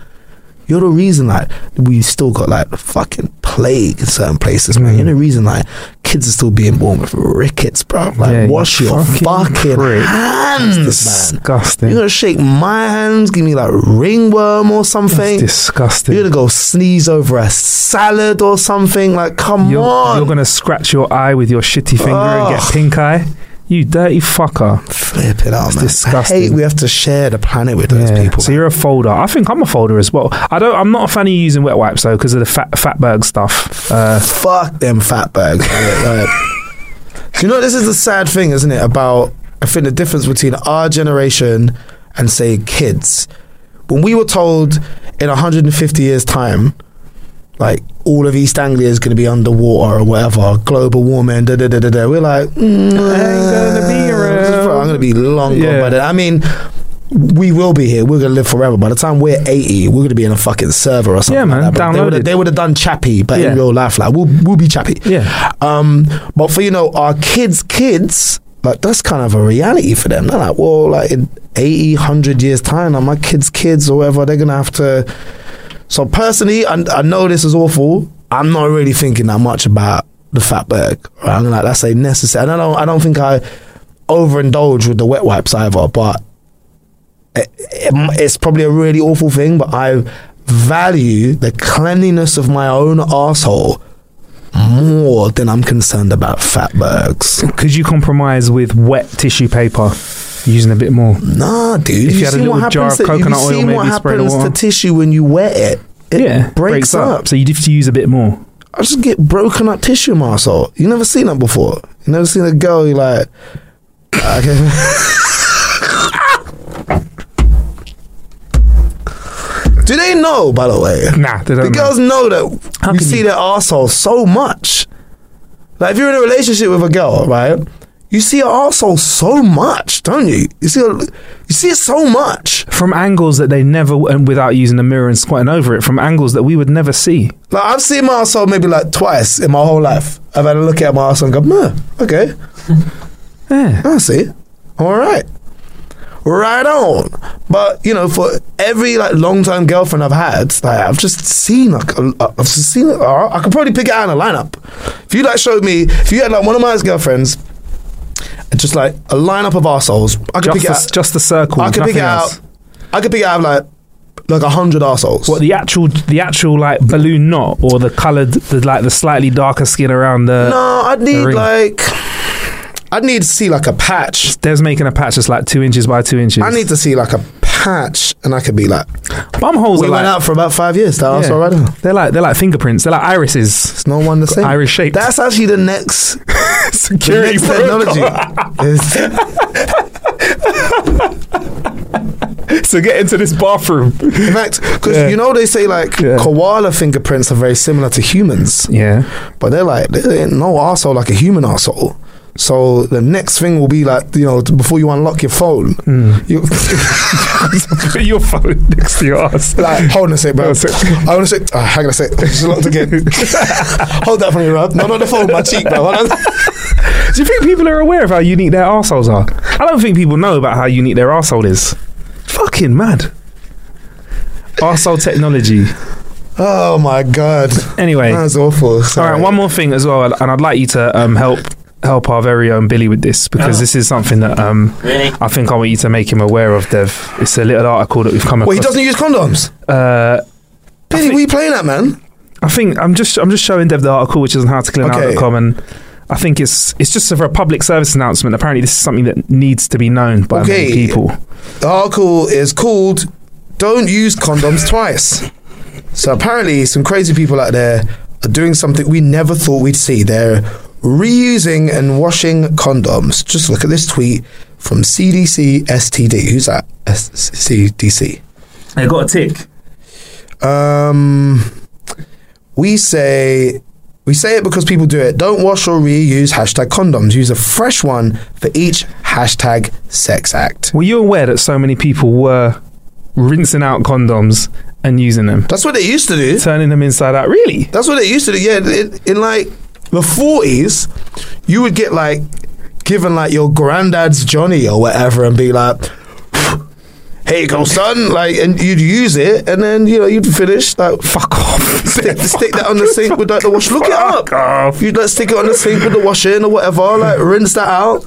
You're the reason, like, we still got, like, fucking plague in certain places, mm. man. You're the reason, like, kids are still being born with rickets, bro. Like, yeah, wash you your fucking, fucking hands, man. Disgusting. You're going to shake my hands, give me, like, ringworm or something. That's disgusting. You're going to go sneeze over a salad or something. Like, come you're, on. You're going to scratch your eye with your shitty finger oh. and get pink eye. You dirty fucker. Flip it out, man. Disgusting. I hate we have to share the planet with those yeah. people. So you're a folder. I think I'm a folder as well. I don't, I'm not a fan of using wet wipes, though, because of the fat, fatberg stuff. Uh, Fuck them fatbergs. You know, this is the sad thing, isn't it, about, I think, the difference between our generation and, say, kids. When we were told in one hundred fifty years' time, like, all of East Anglia is going to be underwater or whatever, global warming, da da da da da. We're like, mm, I ain't gonna be around. I'm going to be long yeah. gone by then. I mean, we will be here. We're going to live forever. By the time we're eighty, we're going to be in a fucking server or something. Yeah, man. Like that. Downloaded. They would have, they would have done Chappie, but yeah. in real life, like, we'll we'll be Chappie. Yeah. Um, but for you know our kids' kids, like, that's kind of a reality for them. They're like, well, like in eighty, one hundred years time, like, my kids' kids or whatever, they're going to have to. So personally, I, I know this is awful. I'm not really thinking that much about the fatberg. Right? I'm like, that's a necessary. And I don't, I don't think I overindulge with the wet wipes either. But it, it, it's probably a really awful thing. But I value the cleanliness of my own asshole more than I'm concerned about fatbergs. Could you compromise with wet tissue paper? using a bit more. Nah, dude. If you, you had a little jar of coconut oil, maybe spray the water. You've seen what happens to tissue when you wet it. It yeah, breaks, breaks up. up. So you have to use a bit more. I just get broken up tissue in my asshole. You never seen that before. You never seen a girl who like... uh, okay. Do they know, by the way? Nah, they don't The know. girls know that How you see you? their asshole so much. Like, if you're in a relationship with a girl, right? You see her arsehole so much, don't you? You see, her, you see it so much from angles that they never, and without using a mirror and squatting over it, from angles that we would never see. Like, I've seen my arsehole maybe like twice in my whole life. I've had a look at my arsehole and go, no, okay, yeah, I see, I'm all right, right on. But you know, for every like long-time girlfriend I've had, like I've just seen, like a, I've just seen, uh, I could probably pick it out in a lineup. If you like showed me, if you had like one of my girlfriends. Just like a lineup of arseholes. I could just pick the, it out. Just the circle. I could pick it else. out. I could pick it out of like like a hundred arseholes. What the actual the actual like balloon knot or the coloured the like the slightly darker skin around the. No, I'd need like I'd need to see like a patch. Dev's making a patch that's like two inches by two inches. I need to see like a patch and I could be like bumholes. We are went like, out for about five years. That yeah. right now. They're like they're like fingerprints. They're like irises. It's no one the same. Iris shape. That's actually the next. Security technology. So get into this bathroom. In fact, because yeah. you know they say like yeah. koala fingerprints are very similar to humans. Yeah, but they're like they ain't no arsehole like a human arsehole. So the next thing will be like, you know, before you unlock your phone, mm. you put your phone next to your ass. Like, hold on a sec, bro. I want to say, oh, hang on a sec. It's locked again. Hold that for me, bro. No, not the phone, my cheek, bro. Do you think people are aware of how unique their arseholes are? I don't think people know about how unique their arsehole is. Fucking mad. Arsehole technology. Oh my God. Anyway. That was awful. Sorry. All right, one more thing as well, and I'd like you to um, help. help our very own Billy with this, because oh. this is something that um, really? I think I want you to make him aware of, Dev. It's a little article that we've come across. Well, he doesn't use condoms? Uh, Billy, think, what are you playing at, man? I think I'm just I'm just showing Dev the article, which is on how to clean out dot com, and I think it's it's just a, a public service announcement. Apparently, this is something that needs to be known by okay. many people. The article is called Don't Use Condoms Twice. So apparently, some crazy people out there are doing something we never thought we'd see. They're reusing and washing condoms. Just look at this tweet from C D C S T D. Who's that? C D C. I got a tick. Um, we say we say it because people do it. Don't wash or reuse hashtag condoms. Use a fresh one for each hashtag sex act. Were you aware that so many people were rinsing out condoms and using them? That's what they used to do. Turning them inside out. Really? That's what they used to do. Yeah, in, in like. The forties, you would get like given like your granddad's Johnny or whatever, and be like, "Here you go, son!" Like, and you'd use it, and then you know you'd finish like, "Fuck off!" Stick, stick that on the sink with like the wash. Look it up. Off. You'd like stick it on the sink with the wash in or whatever. Like, rinse that out.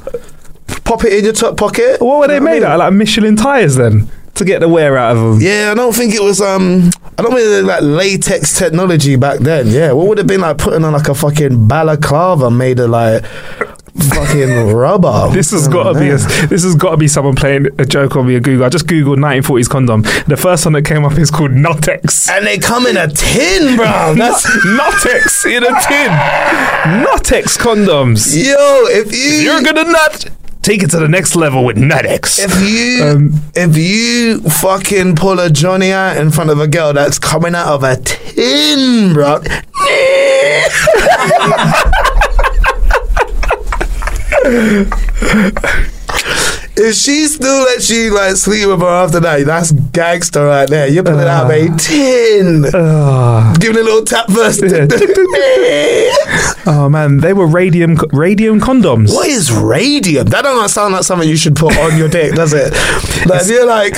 Pop it in your tuck pocket. What were they you know made out? Like Michelin tires then. To get the wear out of them. Yeah, I don't think it was. Um, I don't think it was like latex technology back then. Yeah, what would it have been like putting on like a fucking balaclava made of like fucking rubber? This has oh, got to be. A, this has got to be someone playing a joke on me at Google. I just googled nineteen forties condom. The first one that came up is called Nuttex, and they come in a tin, bro. That's Nuttex in a tin. Nuttex condoms. Yo, if you if you're gonna nut. Take it to the next level with Nuttex. If you um, if you fucking pull a Johnny out in front of a girl that's coming out of a tin, bro. If she still lets you like sleep with her after that, that's gangster right there. You're pulling uh, out of a tin. Uh, Giving a little tap first. Oh man, they were radium radium condoms. What is radium? That don't sound like something you should put on your dick, does it? Like, if you're like,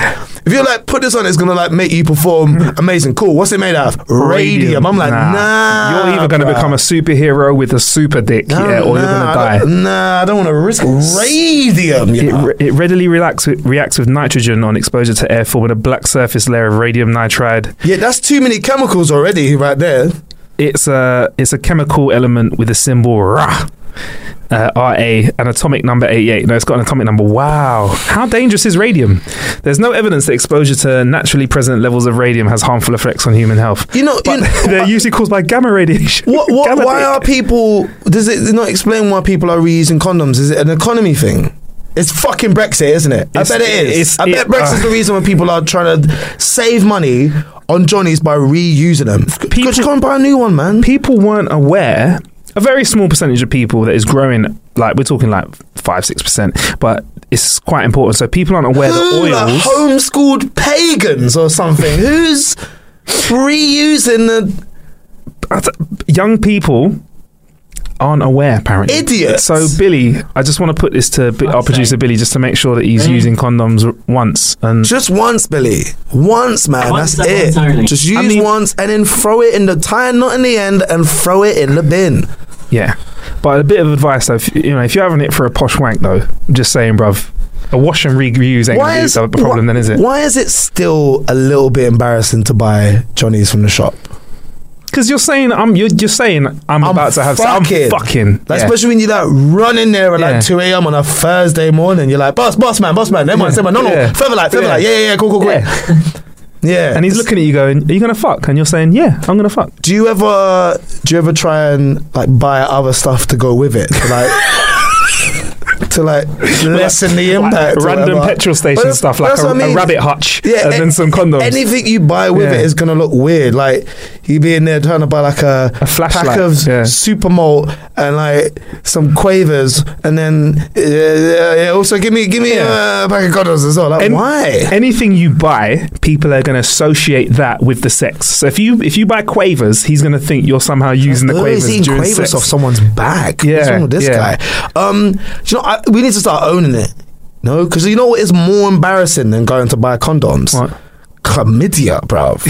if you're like, put this on, it's gonna like make you perform amazing. Cool. What's it made out of? Radium. I'm like, nah. nah you're either gonna bro. become a superhero with a super dick, nah, yeah, or nah, you're gonna die. I don't, nah, I don't want to risk radium. You know? it, it readily relax, reacts with nitrogen on exposure to air, forming a black surface layer of radium nitride. Yeah, that's too many chemicals already right there. It's a, it's a chemical element with a symbol Ra Uh, R A, an atomic number eighty-eight. No, it's got an atomic number. Wow. How dangerous is radium? There's no evidence that exposure to naturally present levels of radium has harmful effects on human health. You know, but you know, they're usually caused by gamma radiation. What? what gamma why radiation. Are people? Does it not explain why people are reusing condoms? Is it an economy thing? It's fucking Brexit, isn't it? It's, I bet it is. It's, I bet it, Brexit's uh, the reason when people are trying to save money on johnnies by reusing them. People, just go and buy a new one, man. People weren't aware. A very small percentage of people that is growing, like we're talking like five, six percent, but it's quite important. So people aren't aware that oils... Like homeschooled pagans or something. Who's reusing the... Young people aren't aware, apparently. Idiots. So Billy, I just want to put this to bi- our producer saying. Billy, just to make sure that he's mm. using condoms once. And just once, Billy. Once, man. Once, that's it. Entirely. Just use I mean, once and then throw it in the tire, not in the end, and throw it in the bin. Yeah. But a bit of advice, though. If, you know, if you're having it for a posh wank, though, I'm just saying, bruv, a wash and reuse ain't going to be the problem, wh- then, is it? Why is it still a little bit embarrassing to buy johnnies from the shop? Because you're saying I'm you're, you're saying I'm, I'm about to have fucking. So I'm fucking. Like, yeah. Especially when you like run in there at yeah. like two a.m. on a Thursday morning. You're like, boss, boss, man, boss, man. Everyone, yeah. everyone. No, no, yeah. further like, further yeah. like. Yeah, yeah, yeah, cool, cool, cool. Yeah. yeah. And he's looking at you going, are you going to fuck? And you're saying, yeah, I'm going to fuck. Do you ever, do you ever try and like buy other stuff to go with it? To, like, to like lessen the impact. Like random petrol station but stuff, like a, I mean. a rabbit hutch yeah, and a- then some condoms. Anything you buy with yeah. it is going to look weird. Like, he'd be in there trying to buy like a, a flashlight, pack of yeah. super malt and like some quavers, and then uh, uh, also give me give me yeah. a pack of condoms as well. Like, Any, why? Anything you buy, people are going to associate that with the sex. So if you if you buy quavers, he's going to think you're somehow using the quavers during quavers sex. Off someone's back. Yeah, what's wrong with this yeah. guy? Um, you know, I, we need to start owning it. No, because you know what is more embarrassing than going to buy condoms? What? Chlamydia, bruv.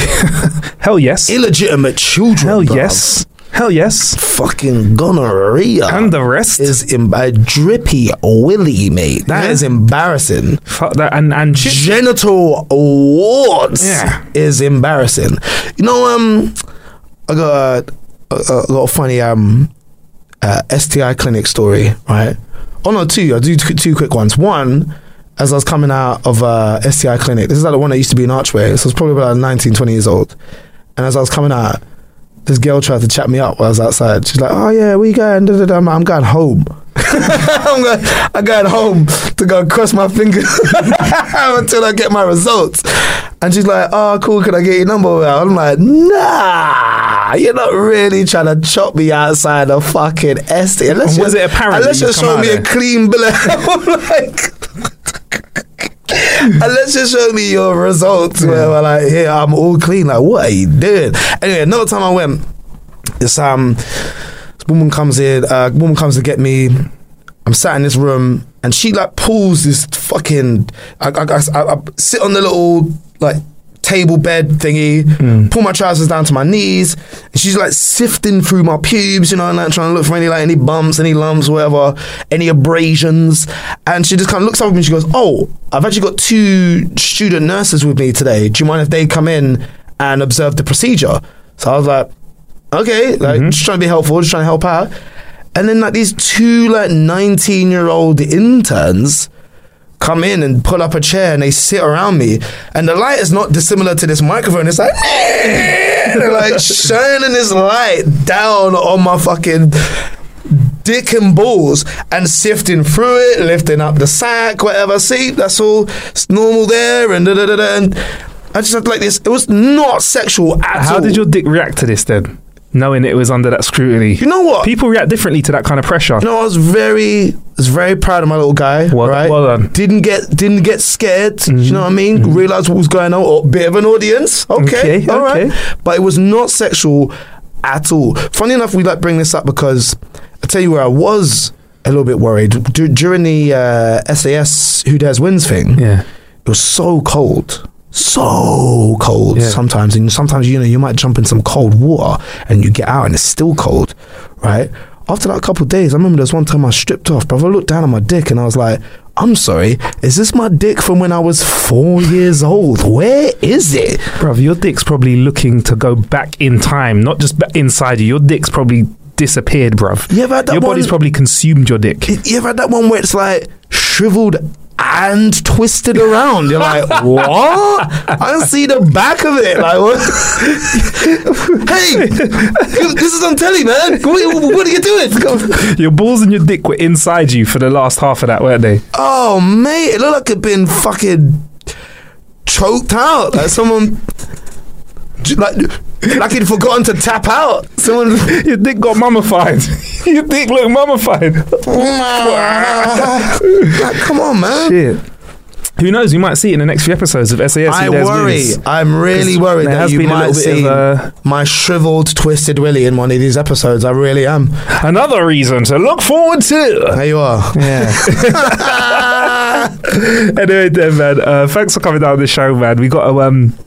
Hell yes. Illegitimate children. Hell bruv. yes. Hell yes. Fucking gonorrhea. And the rest is Im- a drippy willy, mate. That yeah. is embarrassing. Fuck that. And, and ch- genital warts yeah. is embarrassing. You know, um, I got a, a, a little funny um, uh, S T I clinic story, right? Oh no, two. I'll do t- two quick ones. One. As I was coming out of a S T I clinic, this is like the one that used to be in Archway, so I was probably about nineteen, twenty years old. And as I was coming out, this girl tried to chat me up while I was outside. She's like, oh yeah, where you going? I'm going home. I'm, going, I'm going home to go cross my fingers until I get my results. And she's like, oh cool, can I get your number? I'm like, nah, you're not really trying to chop me outside of fucking S T I. Unless was it apparent? Unless you're showing me there? a clean bill. I'm like... and let's just show me your results yeah. where we're like, here, I'm all clean. Like, what are you doing? Anyway, another time I went, this um this woman comes in, uh woman comes to get me. I'm sat in this room and she like pulls this fucking I I, I, I sit on the little like table bed thingy, mm. pull my trousers down to my knees, and she's like sifting through my pubes, you know, and like trying to look for any like any bumps, any lumps, whatever, any abrasions. And she just kind of looks up at me and she goes, oh, I've actually got two student nurses with me today. Do you mind if they come in and observe the procedure? So I was like, okay, like mm-hmm. just trying to be helpful, just trying to help out. And then like these two like nineteen year old interns come in and pull up a chair and they sit around me, and the light is not dissimilar to this microphone. It's like like shining this light down on my fucking dick and balls and sifting through it, lifting up the sack, whatever. See, that's all, it's normal there, and da da da da. And I just had like this. It was not sexual at all. How did your dick react to this then? Knowing it was under that scrutiny. You know what? People react differently to that kind of pressure. You know, I was very, I was very proud of my little guy. Well, right? well done. Didn't get, didn't get scared. Mm-hmm. You know what I mean? Mm-hmm. Realised what was going on. Or bit of an audience. Okay, okay all okay. right. But it was not sexual at all. Funny enough, we like bring this up because I tell you where I was a little bit worried D- during the uh, S A S Who Dares Wins thing. Yeah, it was so cold. so cold yeah. sometimes and sometimes you know you might jump in some cold water and you get out and it's still cold, right? After that couple of days, I remember there was one time I stripped off, but I looked down at my dick and I was like, I'm sorry, is this my dick from when I was four years old? Where is it? Bruv, your dick's probably looking to go back in time, not just back inside you. Your dick's probably disappeared, bruv. You ever had that your one, body's probably consumed your dick. You ever had that one where it's like shriveled and twisted around? You're like, what? I don't see the back of it. Like, what? Hey, this is on telly, man. What, what are you doing? Your balls and your dick were inside you for the last half of that, weren't they? Oh, mate. It looked like it'd been fucking choked out. Like someone... Like, like he'd forgotten to tap out. Someone, your dick got mummified. Your dick looked mummified. Like, come on, man. Shit. Who knows? You might see it in the next few episodes of S A S. I worry. Wins. I'm really worried that you might see a... my shriveled, twisted willy in one of these episodes. I really am. Another reason to look forward to. There you are. Yeah. Anyway, then, man. Uh, thanks for coming down to the show, man. We got to. Um,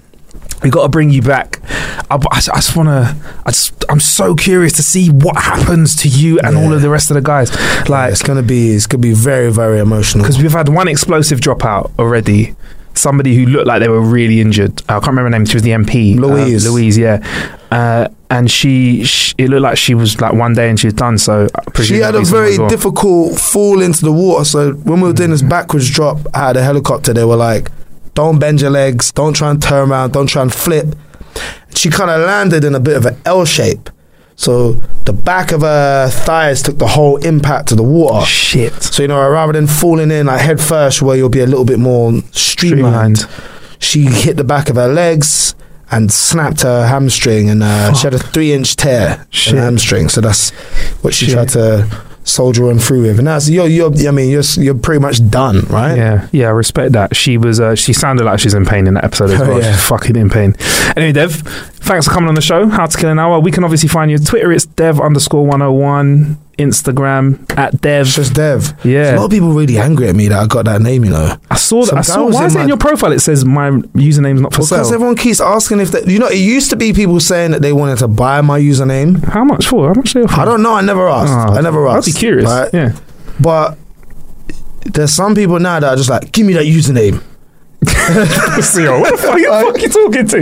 We got to bring you back. I, I, I just want to. I just, I'm so curious to see what happens to you and yeah. all of the rest of the guys. Like, it's gonna be. It's gonna be very, very emotional. Because we've had one explosive dropout already. Somebody who looked like they were really injured. I can't remember her name. She was the M P. Louise. Uh, Louise, yeah. Uh, and she, she, it looked like she was like one day and she was done. So she had a very well. difficult fall into the water. So when we were doing this backwards drop out of the helicopter, they were like, don't bend your legs, don't try and turn around, don't try and flip. She kind of landed in a bit of an L shape. So the back of her thighs took the whole impact of the water. Shit. So, you know, rather than falling in like head first where you'll be a little bit more streamlined, streamlined. she hit the back of her legs and snapped her hamstring, and uh, she had a three inch tear Shit. in her hamstring. So that's what she Shit. tried to... soldier on through with, and that's you're, you're I mean you're you're pretty much done, right? Yeah, yeah. I respect that. She was, uh, she sounded like she's in pain in that episode as oh, well. Yeah. She's fucking in pain. Anyway, Dev, thanks for coming on the show. How to Kill an Hour. We can obviously find you on Twitter. It's Dev underscore one hundred one. Instagram at Dev. It's just Dev. Yeah. There's a lot of people really angry at me that I got that name. You know. I saw that. I saw. Why is it in your profile? It says my username's not for sale. Because everyone keeps asking if they, you know, it used to be people saying that they wanted to buy my username. How much for? How much they offer? I don't know. I never asked. Oh, I never asked. I'd be curious. Right? Yeah. But there's some people now that are just like, give me that username. Yo, what the fuck, like, fuck are you talking to?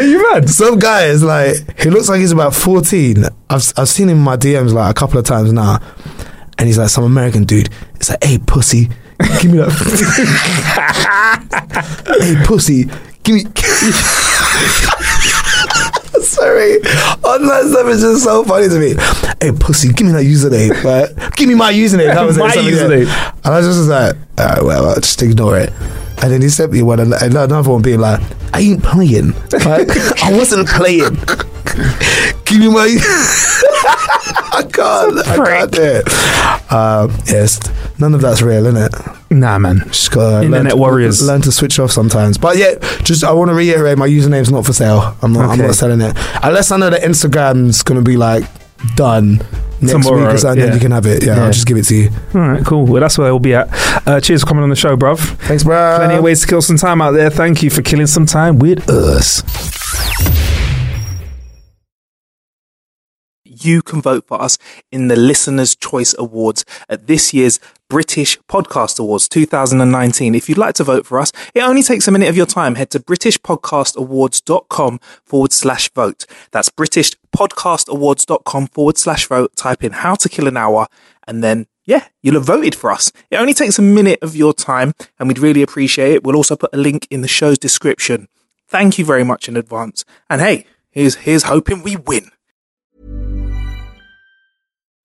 Are you mad? Some guy is like, he looks like he's about fourteen. I've I've seen him in my D Ms like a couple of times now, and he's like some American dude. It's like, hey pussy, give me that. Hey pussy, give me. Sorry, online stuff is just so funny to me. Hey pussy, give me that username. Like, give me my username. That was my username. Like, and I was just like, all right, well, I'll just ignore it. And then he sent me one, and another one being like, I ain't playing. Like, I wasn't playing. Give me my... I can't. I can't do it. Um, yes, none of that's real, innit? Nah, man. Just gotta Internet learn to, warriors. Learn to switch off sometimes. But yeah, just I want to reiterate, my username's not for sale. I'm not, okay. I'm not selling it. Unless I know that Instagram's going to be like, done. Next Tomorrow, week or something, yeah. then you can have it. Yeah, yeah, I'll just give it to you. All right, cool. Well, that's where we'll be at. Uh, cheers for coming on the show, bruv. Thanks, bruv. Plenty of ways to kill some time out there. Thank you for killing some time with us. You can vote for us in the Listener's Choice Awards at this year's British Podcast Awards two thousand nineteen. If you'd like to vote for us, it only takes a minute of your time. Head to british podcast awards dot com forward slash vote. That's british podcast awards dot com forward slash vote. Type in How to Kill an Hour, and then, yeah, you'll have voted for us. It only takes a minute of your time, and we'd really appreciate it. We'll also put a link in the show's description. Thank you very much in advance. And hey, here's, here's hoping we win.